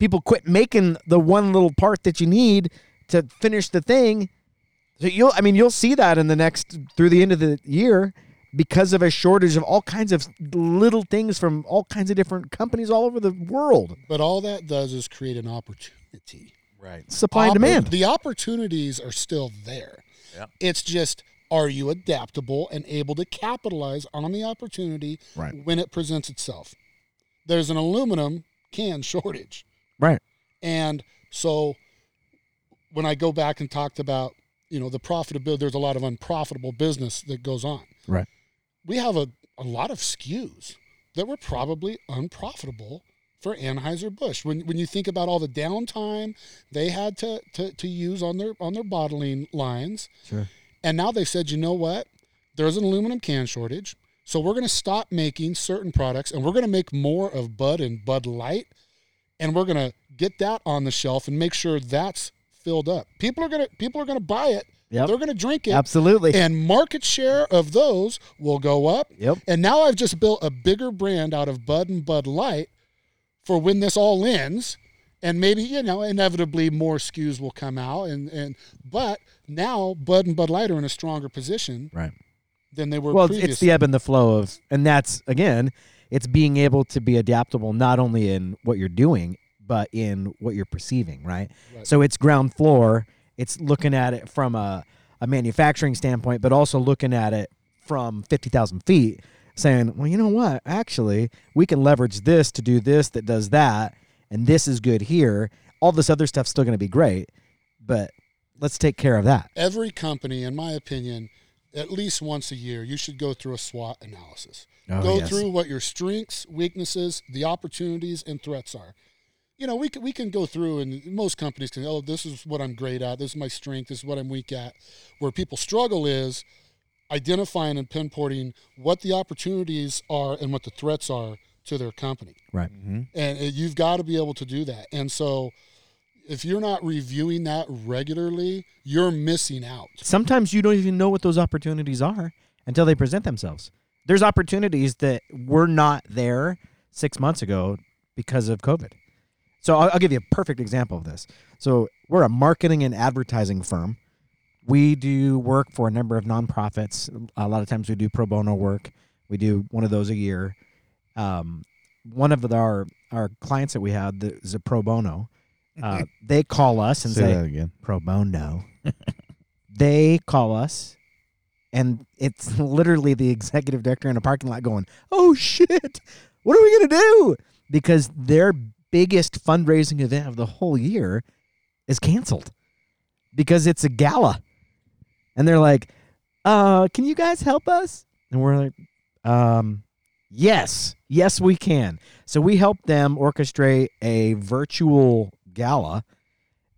people quit making the one little part that you need to finish the thing. So you'll, I mean, you'll see that in the next through the end of the year because of a shortage of all kinds of little things from all kinds of different companies all over the world. But all that does is create an opportunity, right? Supply Opp- and demand. The opportunities are still there. Yeah. It's just. Are you adaptable and able to capitalize on the opportunity right. when it presents itself? There's an aluminum can shortage. Right. And so when I go back and talked about, you know, the profitability, there's a lot of unprofitable business that goes on. Right. We have a, a lot of S K Us that were probably unprofitable for Anheuser-Busch. When when you think about all the downtime they had to to, to use on their on their bottling lines. Sure. And now they said, you know what? There's an aluminum can shortage, so we're going to stop making certain products, and we're going to make more of Bud and Bud Light, and we're going to get that on the shelf and make sure that's filled up. People are gonna people are gonna buy it. Yep. They're going to drink it. Absolutely. And market share of those will go up. Yep. And now I've just built a bigger brand out of Bud and Bud Light for when this all ends. And maybe, you know, inevitably more S K Us will come out. And, and but now Bud and Bud Light are in a stronger position right. than they were well, previously. Well, it's the ebb and the flow of, and that's, again, it's being able to be adaptable not only in what you're doing, but in what you're perceiving, right? right. So it's ground floor. It's looking at it from a, a manufacturing standpoint, but also looking at it from fifty thousand feet, saying, well, you know what? Actually, we can leverage this to do this that does that, and this is good here. All this other stuff's still going to be great, but let's take care of that. Every company, in my opinion, at least once a year, you should go through a SWOT analysis. Oh, go yes. through what your strengths, weaknesses, the opportunities, and threats are. You know, we can, we can go through, and most companies can, oh, this is what I'm great at. This is my strength. This is what I'm weak at. Where people struggle is identifying and pinpointing what the opportunities are and what the threats are to their company. Right. Mm-hmm. And you've got to be able to do that. And so if you're not reviewing that regularly, you're missing out. Sometimes you don't even know what those opportunities are until they present themselves. There's opportunities that were not there six months ago because of COVID. So I'll, I'll give you a perfect example of this. So we're a marketing and advertising firm. We do work for a number of nonprofits. A lot of times we do pro bono work. We do one of those a year. Um, one of the, our our clients that we had the, is a pro bono. Uh, they call us and say, say that again. Pro bono. They call us, and it's literally the executive director in a parking lot going, oh, shit, what are we going to do? Because they're biggest fundraising event of the whole year is canceled because it's a gala. And they're like, uh, can you guys help us? And we're like, um, yes, yes, we can. So we helped them orchestrate a virtual gala,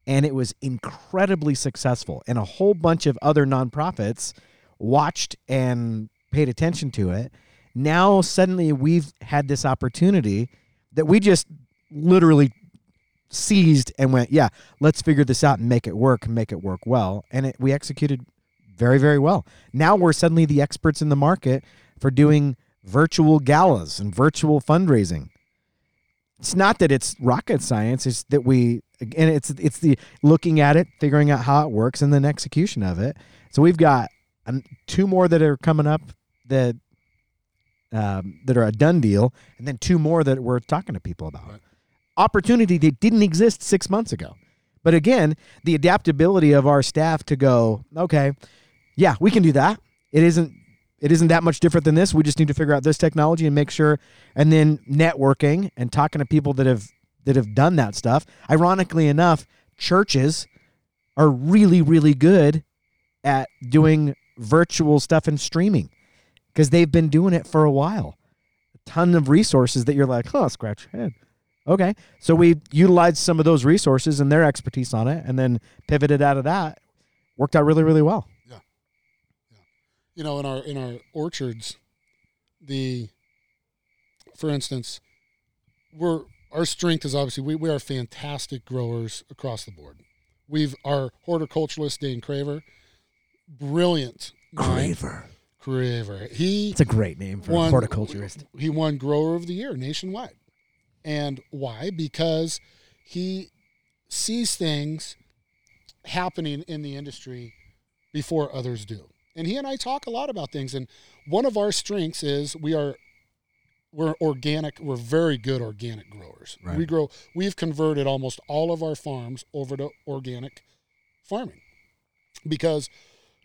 and it was incredibly successful. And a whole bunch of other nonprofits watched and paid attention to it. Now, suddenly, we've had this opportunity that we just literally seized and went, yeah, let's figure this out and make it work and make it work well. And it, we executed very, very well. Now we're suddenly the experts in the market for doing virtual galas and virtual fundraising. It's not that it's rocket science. It's that we, and it's, it's the looking at it, figuring out how it works, and then execution of it. So we've got um, two more that are coming up that, um, that are a done deal. And then two more that we're talking to people about. Right. Opportunity that didn't exist six months ago. But again, the adaptability of our staff to go, okay, yeah, we can do that. It isn't it isn't that much different than this. We just need to figure out this technology and make sure, and then networking and talking to people that have that have done that stuff. Ironically enough, churches are really, really good at doing virtual stuff and streaming because they've been doing it for a while. A ton of resources that you're like, oh, scratch your head. Okay, so we utilized some of those resources and their expertise on it, and then pivoted out of that. Worked out really, really well. Yeah, yeah. You know, in our in our orchards, the, for instance, we're our strength is obviously we, we are fantastic growers across the board. We've our horticulturalist Dane Craver, brilliant. Craver. Craver. He. It's a great name for won, a horticulturist. He won Grower of the Year nationwide. And why? Because he sees things happening in the industry before others do. And he and I talk a lot about things. And one of our strengths is we are, we're organic. We're very good organic growers. Right. We grow, we've converted almost all of our farms over to organic farming because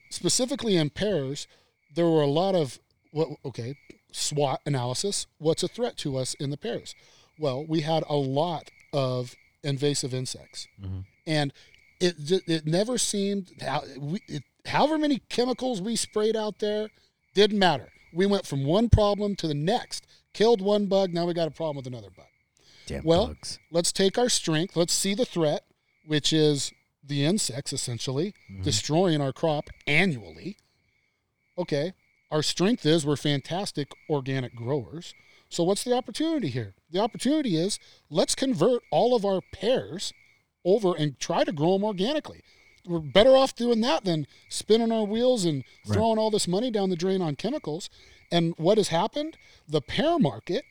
specifically in pears, there were a lot of, what okay, SWOT analysis. What's a threat to us in the pears? Well, we had a lot of invasive insects, mm-hmm. and it it never seemed we, it, however many chemicals we sprayed out there didn't matter. We went from one problem to the next, killed one bug. Now we got a problem with another bug. Damn well, bugs. Let's take our strength. Let's see the threat, which is the insects essentially mm-hmm. destroying our crop annually. Okay, our strength is we're fantastic organic growers. So what's the opportunity here? The opportunity is let's convert all of our pears over and try to grow them organically. We're better off doing that than spinning our wheels and throwing right. all this money down the drain on chemicals. And what has happened? The pear market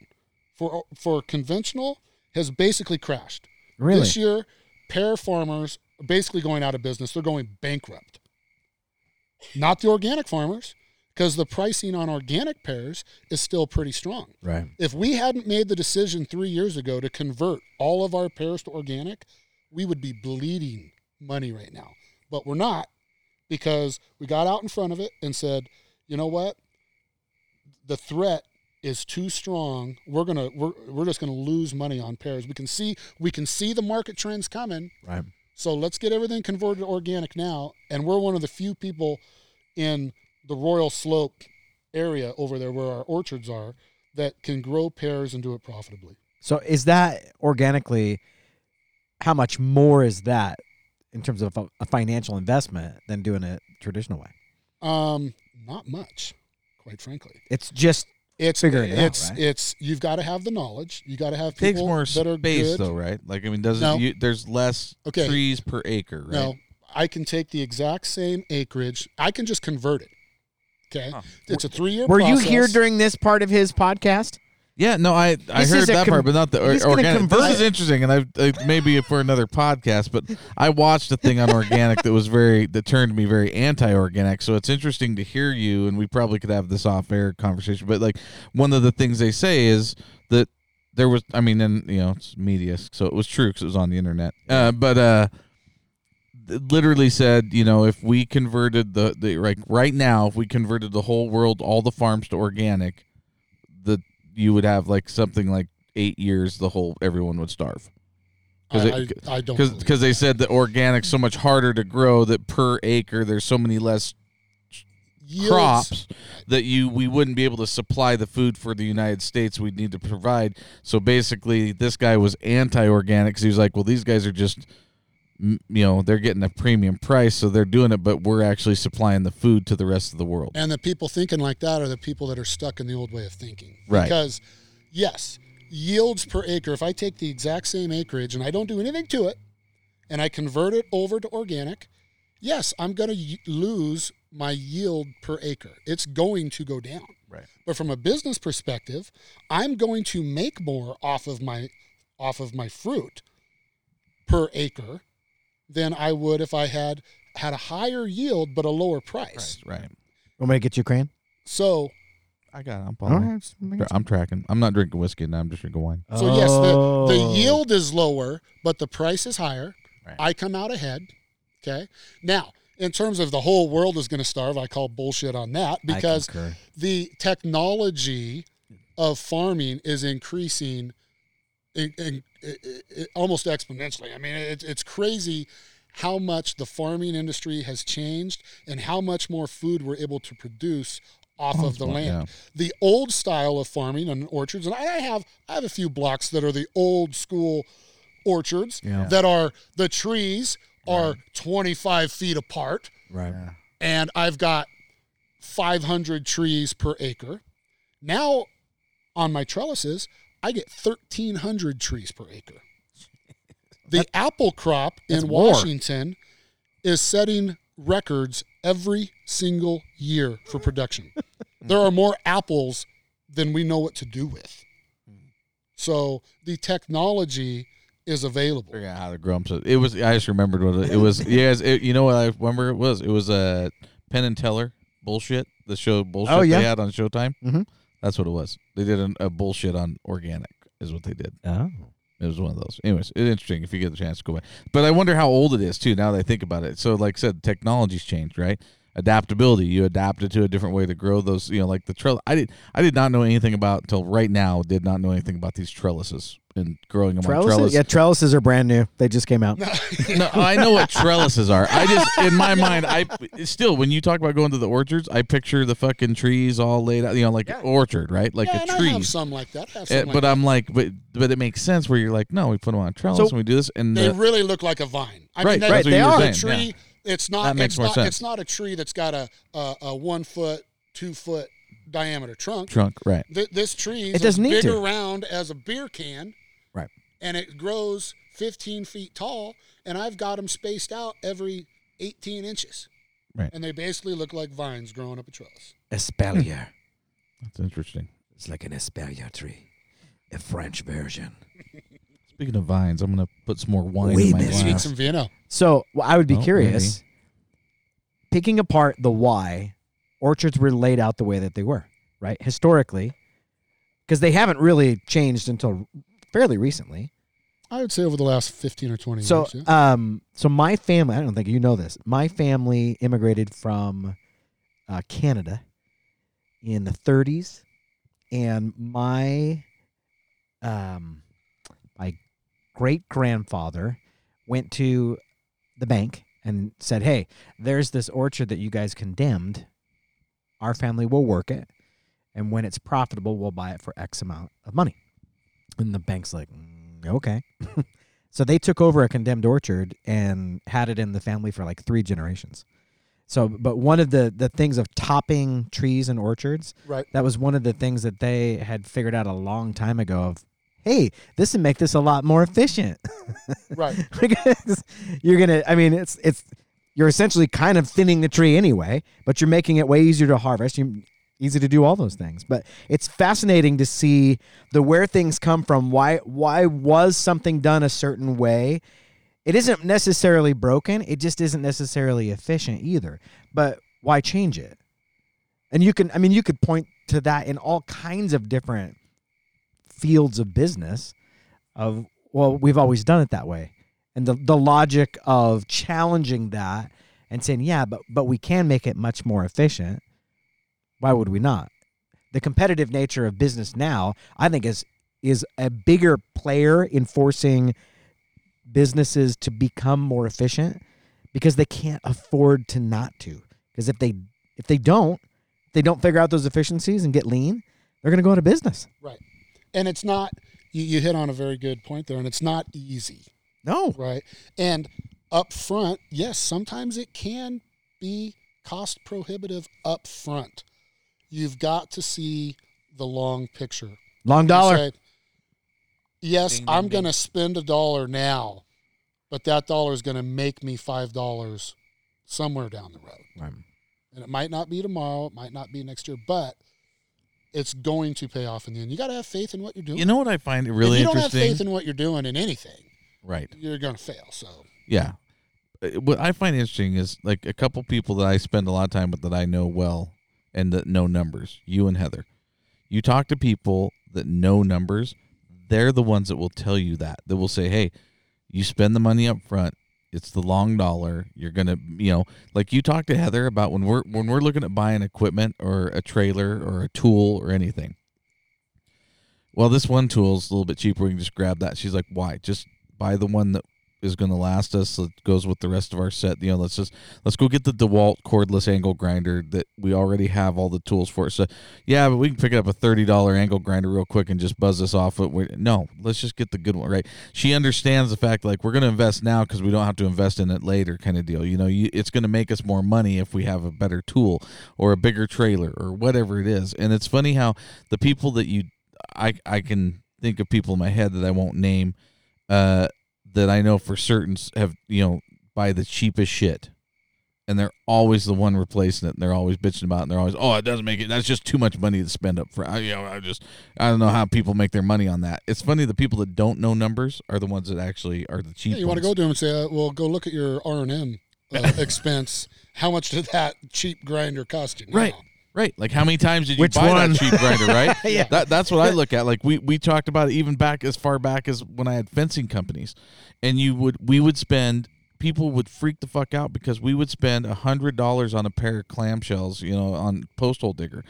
for for conventional has basically crashed. Really? This year, pear farmers are basically going out of business. They're going bankrupt. Not the organic farmers, because the pricing on organic pears is still pretty strong. Right. If we hadn't made the decision three years ago to convert all of our pears to organic, we would be bleeding money right now. But we're not, because we got out in front of it and said, you know what? The threat is too strong. We're gonna we're we're just gonna lose money on pears. We can see we can see the market trends coming. Right. So let's get everything converted to organic now. And we're one of the few people in the Royal Slope area over there where our orchards are that can grow pears and do it profitably. So is that organically, how much more is that in terms of a financial investment than doing it traditional way? Um, not much, quite frankly. It's just... It's figuring it it's, out, right? It's you've got to have the knowledge. You got to have people it takes more that are space, good. Though, right? Like I mean, doesn't no. you, there's less okay. trees per acre, right? No, I can take the exact same acreage. I can just convert it. Okay, huh. It's a three-year. Were process. You here during this part of his podcast? Yeah, no, I, I heard that com- part, but not the or, organic. This is interesting, and I, I maybe for another podcast. But I watched a thing on organic that was very that turned me very anti-organic. So it's interesting to hear you, and we probably could have this off-air conversation. But like one of the things they say is that there was, I mean, and you know, it's media, so it was true because it was on the internet. Uh, but uh, it literally said, you know, if we converted the the like right now, if we converted the whole world, all the farms to organic, the you would have like something like eight years. The whole everyone would starve. Because I, I, I don't because they said that organic's so much harder to grow that per acre there's so many less yields. Crops that you we wouldn't be able to supply the food for the United States we'd need to provide. So basically, this guy was anti-organic. He was like, well, these guys are just. You know, they're getting a premium price, so they're doing it, but we're actually supplying the food to the rest of the world. And the people thinking like that are the people that are stuck in the old way of thinking. Right. Because, yes, yields per acre, if I take the exact same acreage and I don't do anything to it, and I convert it over to organic, yes, I'm going to y- lose my yield per acre. It's going to go down. Right. But from a business perspective, I'm going to make more off of my off of my fruit per acre than I would if I had had a higher yield but a lower price. Right, right. Want me to get you a crayon? So. I got it. I'm following. Right, I'm tracking. I'm not drinking whiskey now. I'm just drinking wine. So, oh. yes, the, the yield is lower, but the price is higher. Right. I come out ahead. Okay. Now, in terms of the whole world is going to starve, I call bullshit on that because the technology of farming is increasing In, in, in, in, almost exponentially. I mean, it, it's crazy how much the farming industry has changed and how much more food we're able to produce off oh, of the well, land. Yeah. The old style of farming and orchards, and I have I have a few blocks that are the old school orchards yeah. that are the trees are right. twenty-five feet apart, right? And I've got five hundred trees per acre. Now, on my trellises, I get thirteen hundred trees per acre. The that, apple crop in Washington more. Is setting records every single year for production. There are more apples than we know what to do with. So the technology is available. Yeah, how to grow them. So it was. I just remembered what it, it was. Yes, it, you know what I remember it was. It was a uh, Penn and Teller bullshit. The show bullshit oh, yeah. they had on Showtime. Mm-hmm. That's what it was. They did an, a bullshit on organic is what they did. Oh. It was one of those. Anyways, it's interesting if you get the chance to go back. But I wonder how old it is, too, now that I think about it. So, like I said, technology's changed, right? Adaptability. You adapted to a different way to grow those, you know, like the trellis. I did I did not know anything about, until right now, did not know anything about these trellises and growing them trellises? on trellises. Yeah, trellises are brand new. They just came out. No, I know what trellises are. I just, in my mind, I still, when you talk about going to the orchards, I picture the fucking trees all laid out, you know, like yeah. an orchard, right? Like yeah, a tree. I have some like that. I have some uh, like but that. I'm like, but but it makes sense where you're like, no, we put them on a trellis so and we do this. And They the, really look like a vine. I right, mean, that, right. They are a tree. Yeah. It's not, it's not, it's not a tree that's got a, a, a one foot, two foot diameter trunk. Trunk, right. Th- this tree is as big around as a beer can. Right. And it grows fifteen feet tall, and I've got them spaced out every eighteen inches. Right. And they basically look like vines growing up a trellis. Espalier. That's interesting. It's like an espalier tree, a French version. Speaking of vines, I'm going to put some more wine Way in my glass. Speak some Vino. So well, I would be oh, curious, maybe. Picking apart the why orchards were laid out the way that they were, right? Historically, because they haven't really changed until fairly recently. I would say over the last fifteen or twenty so, years. So, yeah. um, so my family, I don't think you know this, my family immigrated from uh, Canada in the thirties, and my um, my great-grandfather went to the bank and said, hey, there's this orchard that you guys condemned. Our family will work it, and when it's profitable, we'll buy it for X amount of money. And the bank's like, mm, okay. So they took over a condemned orchard and had it in the family for like three generations. So, but one of the, the things of topping trees and orchards, right. That was one of the things that they had figured out a long time ago of, hey, this would make this a lot more efficient. Right. Because you're going to, I mean, it's, it's, you're essentially kind of thinning the tree anyway, but you're making it way easier to harvest. You easy to do all those things. But it's fascinating to see the where things come from. Why, why was something done a certain way? It isn't necessarily broken. It just isn't necessarily efficient either. But why change it? And you can, I mean, you could point to that in all kinds of different fields of business of, well, we've always done it that way. And the, the logic of challenging that and saying, yeah, but, but we can make it much more efficient. Why would we not? The competitive nature of business now, I think, is is a bigger player in forcing businesses to become more efficient because they can't afford to not to. Because if they if they don't, if they don't figure out those efficiencies and get lean, they're going to go out of business. Right. And it's not, you, you hit on a very good point there, and it's not easy. No. Right. And up front, yes, sometimes it can be cost prohibitive up front. You've got to see the long picture. Long dollar. Say, yes, ding, I'm going to spend a dollar now, but that dollar is going to make me five dollars somewhere down the road. Right. And it might not be tomorrow. It might not be next year, but it's going to pay off in the end. You got to have faith in what you're doing. You know what I find really interesting? If you don't interesting? have faith in what you're doing in anything, right, you're going to fail. So yeah. What I find interesting is like a couple people that I spend a lot of time with that I know well and that know numbers, you and Heather. You talk to people that know numbers, they're the ones that will tell you that. That will say, hey, you spend the money up front. It's the long dollar. You're going to, you know, like you talk to Heather about when we're when we're looking at buying equipment or a trailer or a tool or anything. Well, this one tool is a little bit cheaper. We can just grab that. She's like, why? Just buy the one that is going to last us. That goes with the rest of our set. You know, let's just, let's go get the DeWalt cordless angle grinder that we already have all the tools for. So yeah, but we can pick up a thirty dollars angle grinder real quick and just buzz this off. No, let's just get the good one. Right. She understands the fact, like, we're going to invest now because we don't have to invest in it later kind of deal. You know, you, it's going to make us more money if we have a better tool or a bigger trailer or whatever it is. And it's funny how the people that you, I, I can think of people in my head that I won't name, uh, that I know for certain have, you know, buy the cheapest shit. And they're always the one replacing it, and they're always bitching about it, and they're always, oh, it doesn't make it. That's just too much money to spend up for. I, you know, I just, I don't know how people make their money on that. It's funny, the people that don't know numbers are the ones that actually are the cheap yeah, you ones. Want to go to them and say, uh, well, go look at your R and M uh, expense. How much did that cheap grinder cost you now? Right. Right, like how many times did you Which buy one? that cheap grinder, right? Yeah. That, that's what I look at. Like we, we talked about it even back as far back as when I had fencing companies. And you would we would spend, people would freak the fuck out because we would spend one hundred dollars on a pair of clamshells, you know, on post hole digger,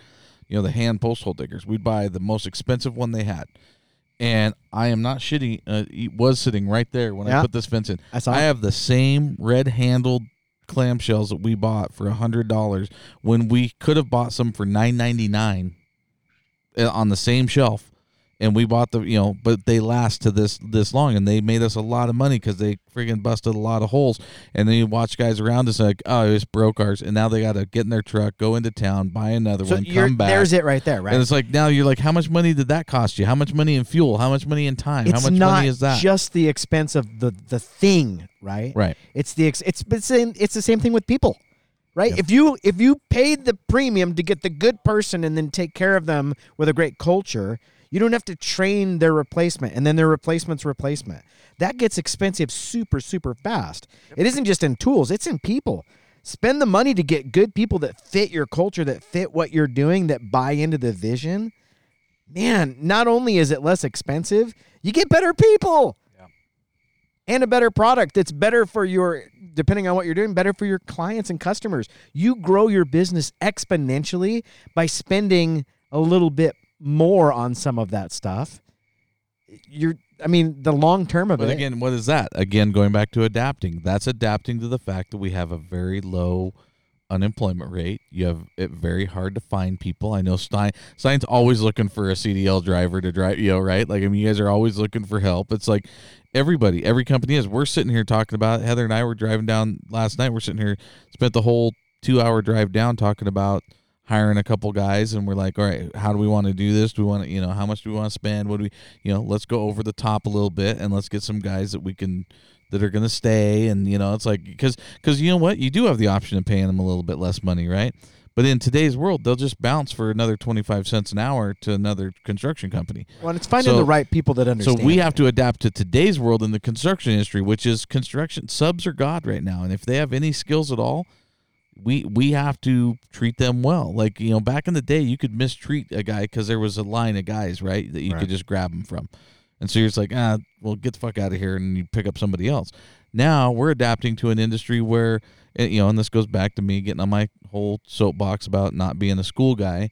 you know, the hand post hole diggers. We'd buy the most expensive one they had. And I am not shitting, uh, it was sitting right there when yeah. I put this fence in. I, saw I have the same red-handled clamshells that we bought for a hundred dollars when we could have bought some for nine ninety-nine on the same shelf, And we bought the, you know, but they last to this this long, and they made us a lot of money because they freaking busted a lot of holes. And then you watch guys around us like, oh, it's broke ours, and now they got to get in their truck, go into town, buy another so one, come back. There's it right there, right? And it's like now you're like, how much money did that cost you? How much money in fuel? How much money in time? It's how much money is that? Just the expense of the the thing, right? Right. It's the ex- it's it's it's the same thing with people. Right? Yep. If you if you paid the premium to get the good person and then take care of them with a great culture, you don't have to train their replacement and then their replacement's replacement. That gets expensive super, super fast. It isn't just in tools. It's in people. Spend the money to get good people that fit your culture, that fit what you're doing, that buy into the vision. Man, not only is it less expensive, you get better people. And a better product that's better for your, depending on what you're doing, better for your clients and customers. You grow your business exponentially by spending a little bit more on some of that stuff. You're, I mean, the long term of it. But again, what is that? Again, going back to adapting. That's adapting to the fact that we have a very low unemployment rate. You have it very hard to find people. I know Stein Stein's always looking for a C D L driver to drive, you know, right? Like, I mean, you guys are always looking for help. It's like everybody, every company is. We're sitting here talking about it. Heather and I were driving down last night. We're sitting here, spent the whole two-hour drive down talking about hiring a couple guys, and we're like, all right, how do we want to do this? Do we want to, you know, how much do we want to spend? What do we, you know, let's go over the top a little bit, and let's get some guys that we can, that are going to stay. And, you know, it's like, because, because you know what? You do have the option of paying them a little bit less money, right? But in today's world, they'll just bounce for another twenty-five cents an hour to another construction company. Well, it's finding so, the right people that understand. So we have to adapt to today's world in the construction industry, which is construction. Subs are God right now. And if they have any skills at all, we we have to treat them well. Like, you know, back in the day, you could mistreat a guy because there was a line of guys, right, that you right. could just grab them from. And so you're just like, ah, well, get the fuck out of here, and you pick up somebody else. Now we're adapting to an industry where, you know, and this goes back to me getting on my whole soapbox about not being a school guy.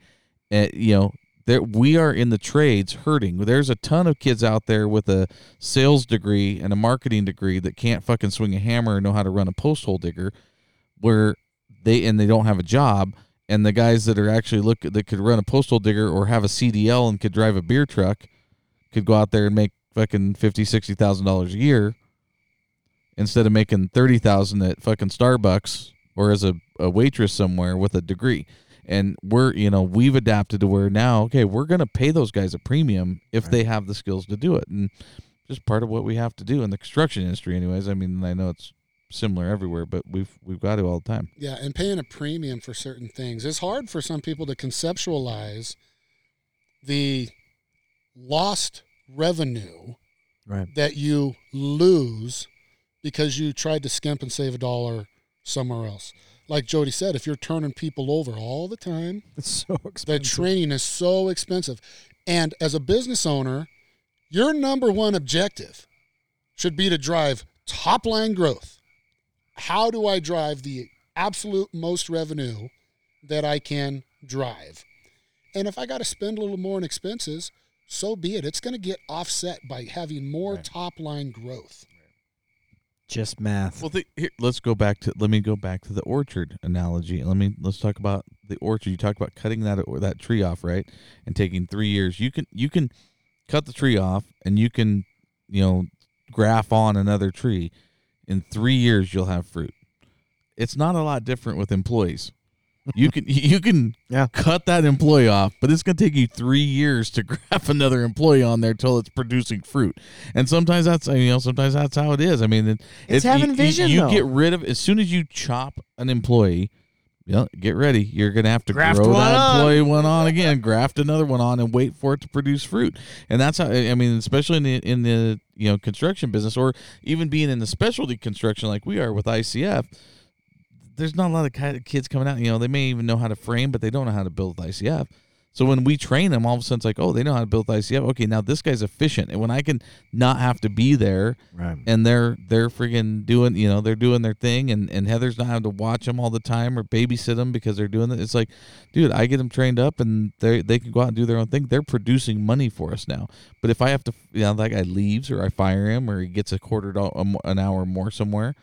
Uh, you know, there, we are in the trades hurting. There's a ton of kids out there with a sales degree and a marketing degree that can't fucking swing a hammer or know how to run a post hole digger, where they and they don't have a job. And the guys that are actually look that could run a post hole digger or have a C D L and could drive a beer truck could go out there and make fucking fifty thousand dollars, sixty thousand dollars a year instead of making thirty thousand dollars at fucking Starbucks or as a, a waitress somewhere with a degree. And we're, you know, we've adapted to where now, okay, we're going to pay those guys a premium if right. they have the skills to do it. And just part of what we have to do in the construction industry anyways. I mean, I know it's similar everywhere, but we've we've got it all the time. Yeah, and paying a premium for certain things. It's hard for some people to conceptualize the lost revenue right. that you lose because you tried to skimp and save a dollar somewhere else. Like Jody said, if you're turning people over all the time, it's so expensive. The training is so expensive. And as a business owner, your number one objective should be to drive top-line growth. How do I drive the absolute most revenue that I can drive? And if I got to spend a little more in expenses, so be it. It's going to get offset by having more right. top-line growth. Just math. Well, the, here, let's go back to. Let me go back to the orchard analogy. Let me let's talk about the orchard. You talk about cutting that or that tree off, right? And taking three years. You can you can cut the tree off, and you can you know graft on another tree. In three years, you'll have fruit. It's not a lot different with employees. You can you can yeah. cut that employee off, but it's going to take you three years to graft another employee on there till it's producing fruit. And sometimes that's you know sometimes that's how it is. I mean, it, it's it, having you, vision. You, you get rid of as soon as you chop an employee. You know, get ready. You're going to have to graft grow that on. employee one on again, graft another one on, and wait for it to produce fruit. And that's how I mean, especially in the in the you know construction business, or even being in the specialty construction like we are with I C F. There's not a lot of kids coming out. You know, they may even know how to frame, but they don't know how to build with I C F. So when we train them, all of a sudden it's like, oh, they know how to build with I C F. Okay, now this guy's efficient. And when I can not have to be there, right. and they're they're friggin' doing, you know, they're doing their thing, and, and Heather's not having to watch them all the time or babysit them because they're doing it. It's like, dude, I get them trained up, and they they can go out and do their own thing. They're producing money for us now. But if I have to, you know, that guy leaves or I fire him or he gets a quarter to an hour more somewhere,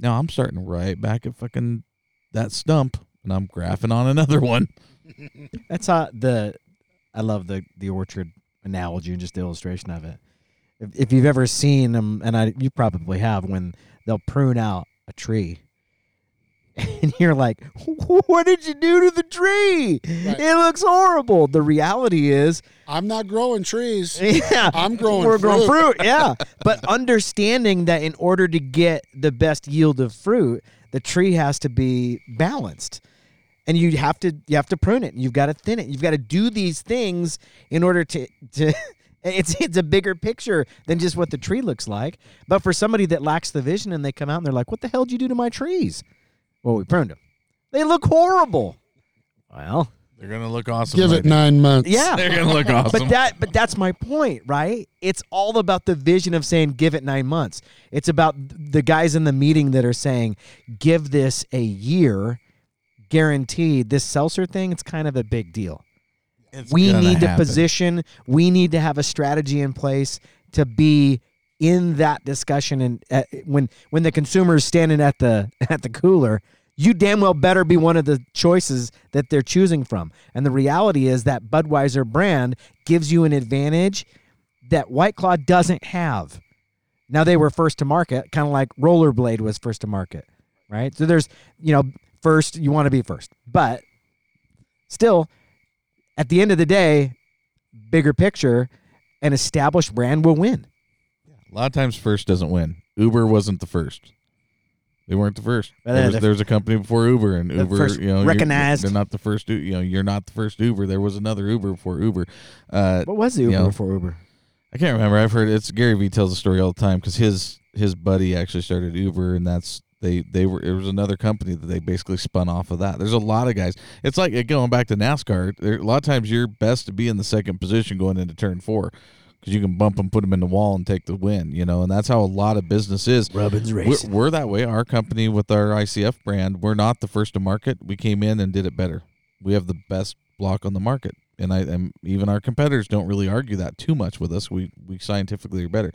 now I'm starting right back at fucking that stump, and I'm graphing on another one. That's how the I love the the orchard analogy and just illustration of it. If, if you've ever seen them, and I, you probably have, when they'll prune out a tree, and you're like, what did you do to the tree? Right. It looks horrible. The reality is, I'm not growing trees. Yeah, I'm growing We're fruit. growing fruit, yeah. But understanding that in order to get the best yield of fruit, the tree has to be balanced. And you have to you have to prune it. You've got to thin it. You've got to do these things in order to, to it's it's a bigger picture than just what the tree looks like. But for somebody that lacks the vision and they come out and they're like, what the hell did you do to my trees? Well, we pruned them. They look horrible. Well, they're going to look awesome. Give later. It nine months. Yeah. They're going to look awesome. But that but that's my point, right? It's all about the vision of saying give it nine months. It's about the guys in the meeting that are saying give this a year. Guaranteed, this seltzer thing, it's kind of a big deal. It's we need to happen. position, we need to have a strategy in place to be in that discussion. And uh, when when the consumer is standing at the at the cooler, you damn well better be one of the choices that they're choosing from. And the reality is that Budweiser brand gives you an advantage that White Claw doesn't have. Now, they were first to market, kind of like Rollerblade was first to market, right? So there's, you know, first, you want to be first. But still, at the end of the day, bigger picture, an established brand will win. A lot of times first doesn't win. Uber wasn't the first. They weren't the first. There was, the, there was a company before Uber, and Uber, you know, recognized. They're not the first, you know, you're not the first Uber. There was another Uber before Uber. Uh, what was the Uber you know, before Uber? I can't remember. I've heard it's Gary Vee tells the story all the time because his, his buddy actually started Uber, and that's, They they were it was another company that they basically spun off of that. There's a lot of guys. It's like going back to NASCAR. There, a lot of times you're best to be in the second position going into turn four because you can bump them, put them in the wall, and take the win. You know, and that's how a lot of business is. Robbins Racing. We're, we're that way. Our company with our I C F brand, we're not the first to market. We came in and did it better. We have the best block on the market, and I and even our competitors don't really argue that too much with us. We we scientifically are better,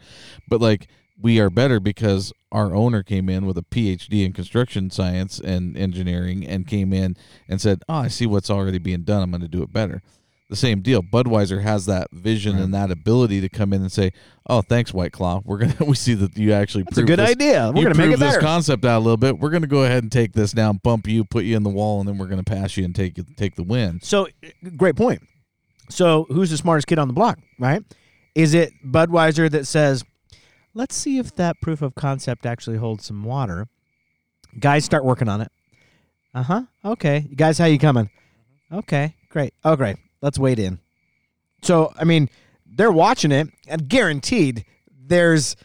but like. We are better because our owner came in with a P H D in construction science and engineering and came in and said, oh, I see what's already being done. I'm going to do it better. The same deal. Budweiser has that vision right. and that ability to come in and say, oh, thanks, White Claw. We're going to, we see that you actually That's proved a good this, idea. We're going to make it better. This concept out a little bit. We're going to go ahead and take this down, bump you, put you in the wall, and then we're going to pass you and take take the win. So great point. So who's the smartest kid on the block, right? Is it Budweiser that says, let's see if that proof of concept actually holds some water. Guys, start working on it. Uh-huh. Okay. You guys, how you coming? Okay. Great. Oh, great. Let's wait in. So, I mean, they're watching it, and guaranteed there's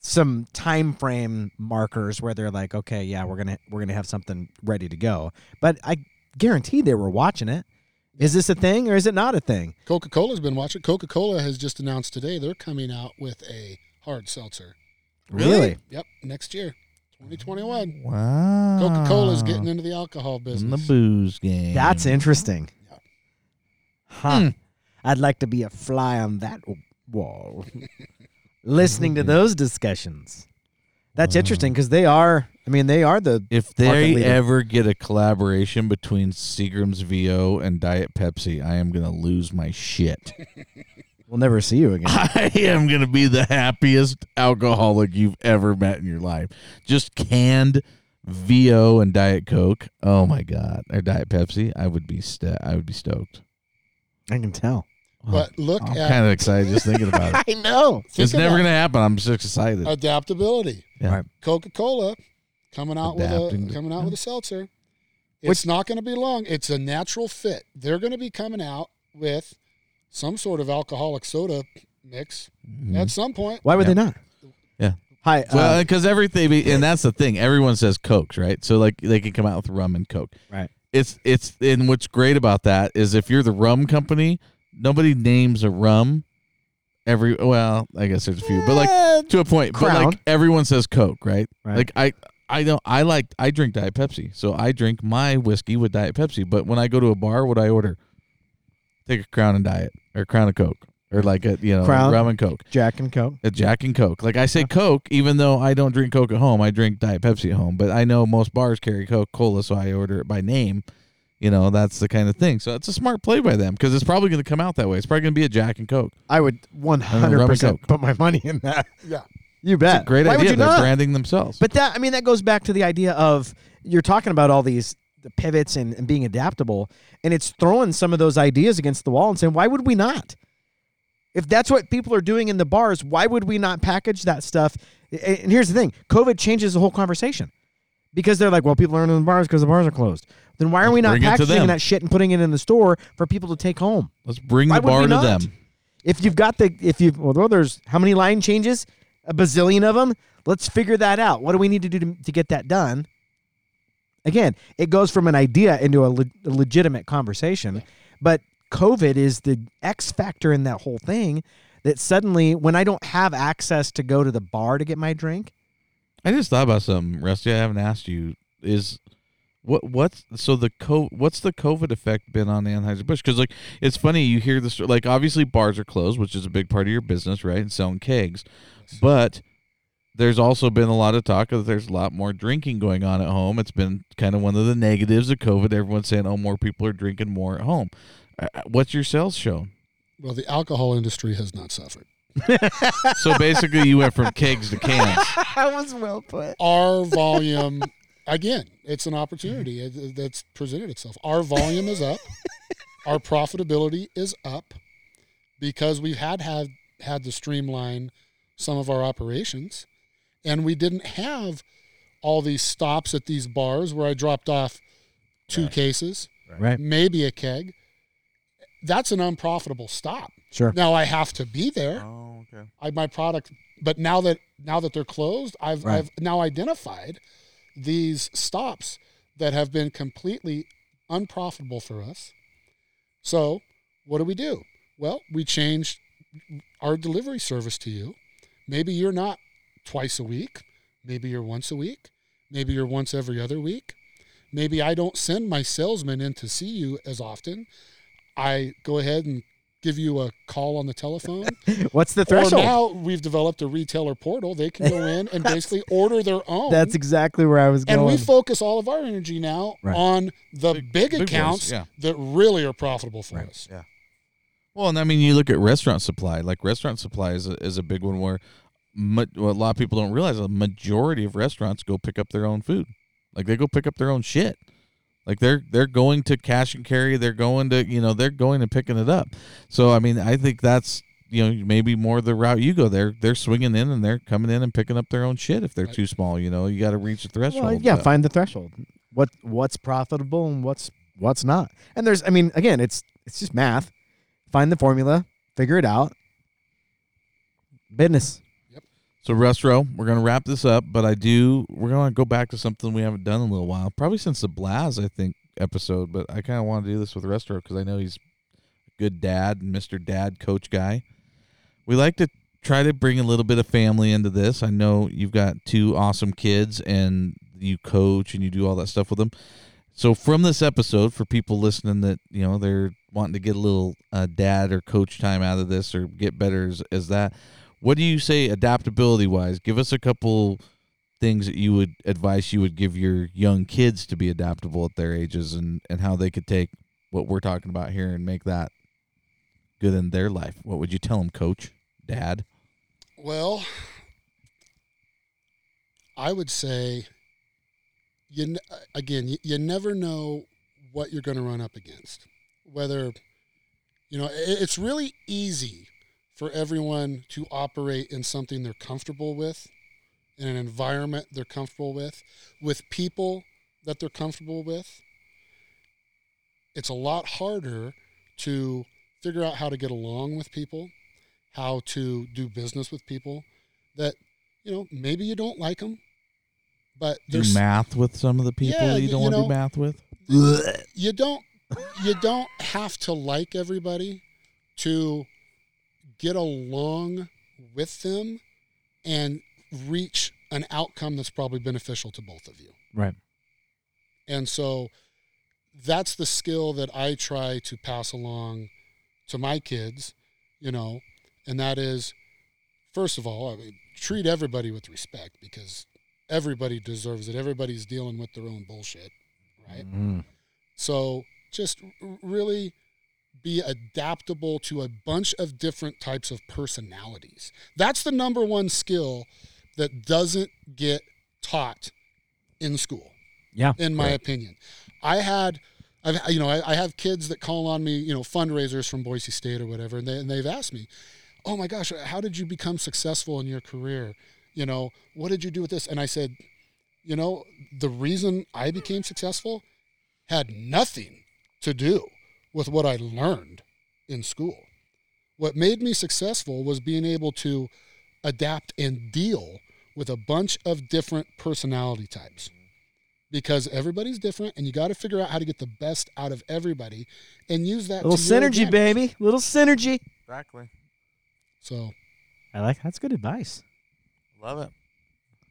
some time frame markers where they're like, okay, yeah, we're going to we're gonna have something ready to go. But I guarantee they were watching it. Is this a thing or is it not a thing? Coca-Cola's been watching. Coca-Cola has just announced today they're coming out with a hard seltzer. Really? really? Yep. Next year, twenty twenty-one. Wow. Coca-Cola's getting into the alcohol business. In the booze game. That's interesting. Yep. Huh. Mm. I'd like to be a fly on that wall. Listening to those discussions. That's wow. interesting because they are, I mean, they are the If they ever get a collaboration between Seagram's V O and Diet Pepsi, I am going to lose my shit. We'll never see you again. I am going to be the happiest alcoholic you've ever met in your life. Just canned V O and Diet Coke. Oh my God. Or Diet Pepsi. I would be st- I would be stoked. I can tell. But oh, look I'm at I'm kind of excited just thinking about it. I know. Think it's never going to happen. I'm just excited. Adaptability. Yeah. Right. Coca-Cola coming out Adapting with a coming out with a seltzer. It's Which, not going to be long. It's a natural fit. They're going to be coming out with some sort of alcoholic soda mix mm-hmm. at some point. Why would yeah. they not? Yeah. Hi. Well, because um, everything, and that's the thing. Everyone says Cokes, right? So like they can come out with rum and Coke. Right. It's it's and what's great about that is if you're the rum company, nobody names a rum. Every well, I guess there's a few, but like to a point. Crown. But like everyone says Coke, right? Right. Like I. I don't. I like. I drink Diet Pepsi, so I drink my whiskey with Diet Pepsi. But when I go to a bar, what I order? Take a Crown and Diet, or Crown and Coke, or like a you know Crown, rum and Coke, Jack and Coke, a Jack and Coke. Like I say, Coke, even though I don't drink Coke at home, I drink Diet Pepsi at home. But I know most bars carry Coca-Cola, so I order it by name. You know, that's the kind of thing. So it's a smart play by them because it's probably going to come out that way. It's probably going to be a Jack and Coke. I would one hundred percent put my money in that. Yeah. You bet. It's a great Why idea. They're not? branding themselves. But that, I mean, that goes back to the idea of you're talking about all these the pivots and, and being adaptable, and it's throwing some of those ideas against the wall and saying, why would we not? If that's what people are doing in the bars, why would we not package that stuff? And here's the thing. COVID changes the whole conversation because they're like, well, people aren't in the bars because the bars are closed. Then why are Let's we not packaging that shit and putting it in the store for people to take home? Let's bring why the bar to not? them. If you've got the, if you've, well, there's how many line changes? A bazillion of them. Let's figure that out. What do we need to do to, to get that done? Again, it goes from an idea into a, le- a legitimate conversation, but COVID is the X factor in that whole thing that suddenly, when I don't have access to go to the bar to get my drink. I just thought about something, Rusty, I haven't asked you, is what what's so the co- what's the COVID effect been on Anheuser-Busch? Because, like, it's funny, you hear this, like, obviously bars are closed, which is a big part of your business, right, and selling kegs, but there's also been a lot of talk that there's a lot more drinking going on at home. It's been kind of one of the negatives of COVID. Everyone's saying, oh, more people are drinking more at home. Uh, what's your sales show? Well, the alcohol industry has not suffered. So basically you went from kegs to cans. I was well put. Our volume, again, it's an opportunity that's presented itself. Our volume is up. Our profitability is up because we've had, had, had to streamline some of our operations. And we didn't have all these stops at these bars where I dropped off two right. cases, right. maybe a keg. That's an unprofitable stop. Sure. Now I have to be there. Oh, okay. I, my product, but now that now that they're closed, I've right. I've now identified these stops that have been completely unprofitable for us. So what do we do? Well, we changed our delivery service to you. Maybe you're not twice a week, maybe you're once a week, maybe you're once every other week. Maybe I don't send my salesman in to see you as often. I go ahead and give you a call on the telephone. What's the threshold? Or now we've developed a retailer portal. They can go in and basically order their own. That's exactly where I was going. And we focus all of our energy now right. on the big, big accounts big ones, yeah. that really are profitable for right. us. Yeah. Well, and I mean, you look at restaurant supply. Like restaurant supply is a, is a big one where Ma- well, a lot of people don't realize a majority of restaurants go pick up their own food. Like they go pick up their own shit. Like they're they're going to cash and carry. They're going to, you know, they're going and picking it up. So, I mean, I think that's, you know, maybe more the route you go there. They're swinging in and they're coming in and picking up their own shit. If they're too small, you know, you got to reach the threshold. Well, yeah. But find the threshold. What what's profitable and what's what's not. And there's, I mean, again, it's it's just math. Find the formula, figure it out. Business. So, Rustro, we're going to wrap this up, but I do, we're going to go back to something we haven't done in a little while, probably since the Blaz, I think, episode, but I kind of want to do this with Rustro because I know he's a good dad, Mister Dad, coach guy. We like to try to bring a little bit of family into this. I know you've got two awesome kids, and you coach, and you do all that stuff with them. So, from this episode, for people listening that, you know, they're wanting to get a little uh, dad or coach time out of this or get better as, as that, what do you say adaptability-wise? Give us a couple things that you would advise you would give your young kids to be adaptable at their ages and, and how they could take what we're talking about here and make that good in their life. What would you tell them, coach, dad? Well, I would say, you again, you, you never know what you're going to run up against. Whether, you know, it, it's really easy for everyone to operate in something they're comfortable with, in an environment they're comfortable with, with people that they're comfortable with. It's a lot harder to figure out how to get along with people, how to do business with people that, you know, maybe you don't like them, but do math with some of the people yeah, that you, you don't want to do math with. You don't, you don't have to like everybody to get along with them and reach an outcome that's probably beneficial to both of you. Right. And so that's the skill that I try to pass along to my kids, you know, and that is, first of all, I mean, treat everybody with respect because everybody deserves it. Everybody's dealing with their own bullshit, right? Mm. So just really be adaptable to a bunch of different types of personalities. That's the number one skill that doesn't get taught in school. Yeah. In my right. opinion. I had, I've, you know, I, I have kids that call on me, you know, fundraisers from Boise State or whatever. And, they, and they've asked me, oh my gosh, how did you become successful in your career? You know, what did you do with this? And I said, you know, the reason I became successful had nothing to do with what I learned in school. What made me successful was being able to adapt and deal with a bunch of different personality types, because everybody's different and you got to figure out how to get the best out of everybody and use that. Little synergy, advantage. baby. Little synergy. Exactly. So I like, that's good advice. Love it.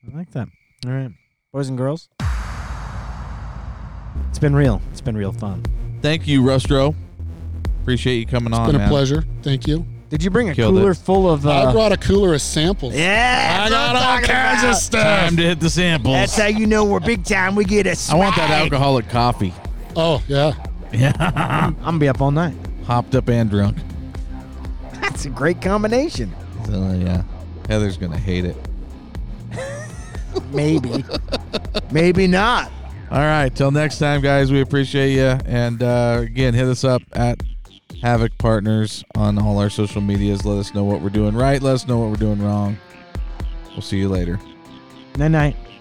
I like that. All right. Boys and girls, it's been real. It's been real fun. Thank you, Rustro. Appreciate you coming on. It's been a pleasure. Thank you. Did you bring a cooler full of... Uh, I brought a cooler of samples. Yeah! I got all kinds of stuff. Time to hit the samples. That's how you know we're big time. We get a swag. I want that alcoholic coffee. Oh, yeah. Yeah. I'm, I'm going to be up all night. Hopped up and drunk. That's a great combination. So, uh, yeah. Heather's going to hate it. Maybe. Maybe not. All right. Till next time, guys. We appreciate you. And, uh, again, hit us up at... Havoc Partners on all our social medias. Let us know what we're doing right. Let us know what we're doing wrong. We'll see you later. Night night.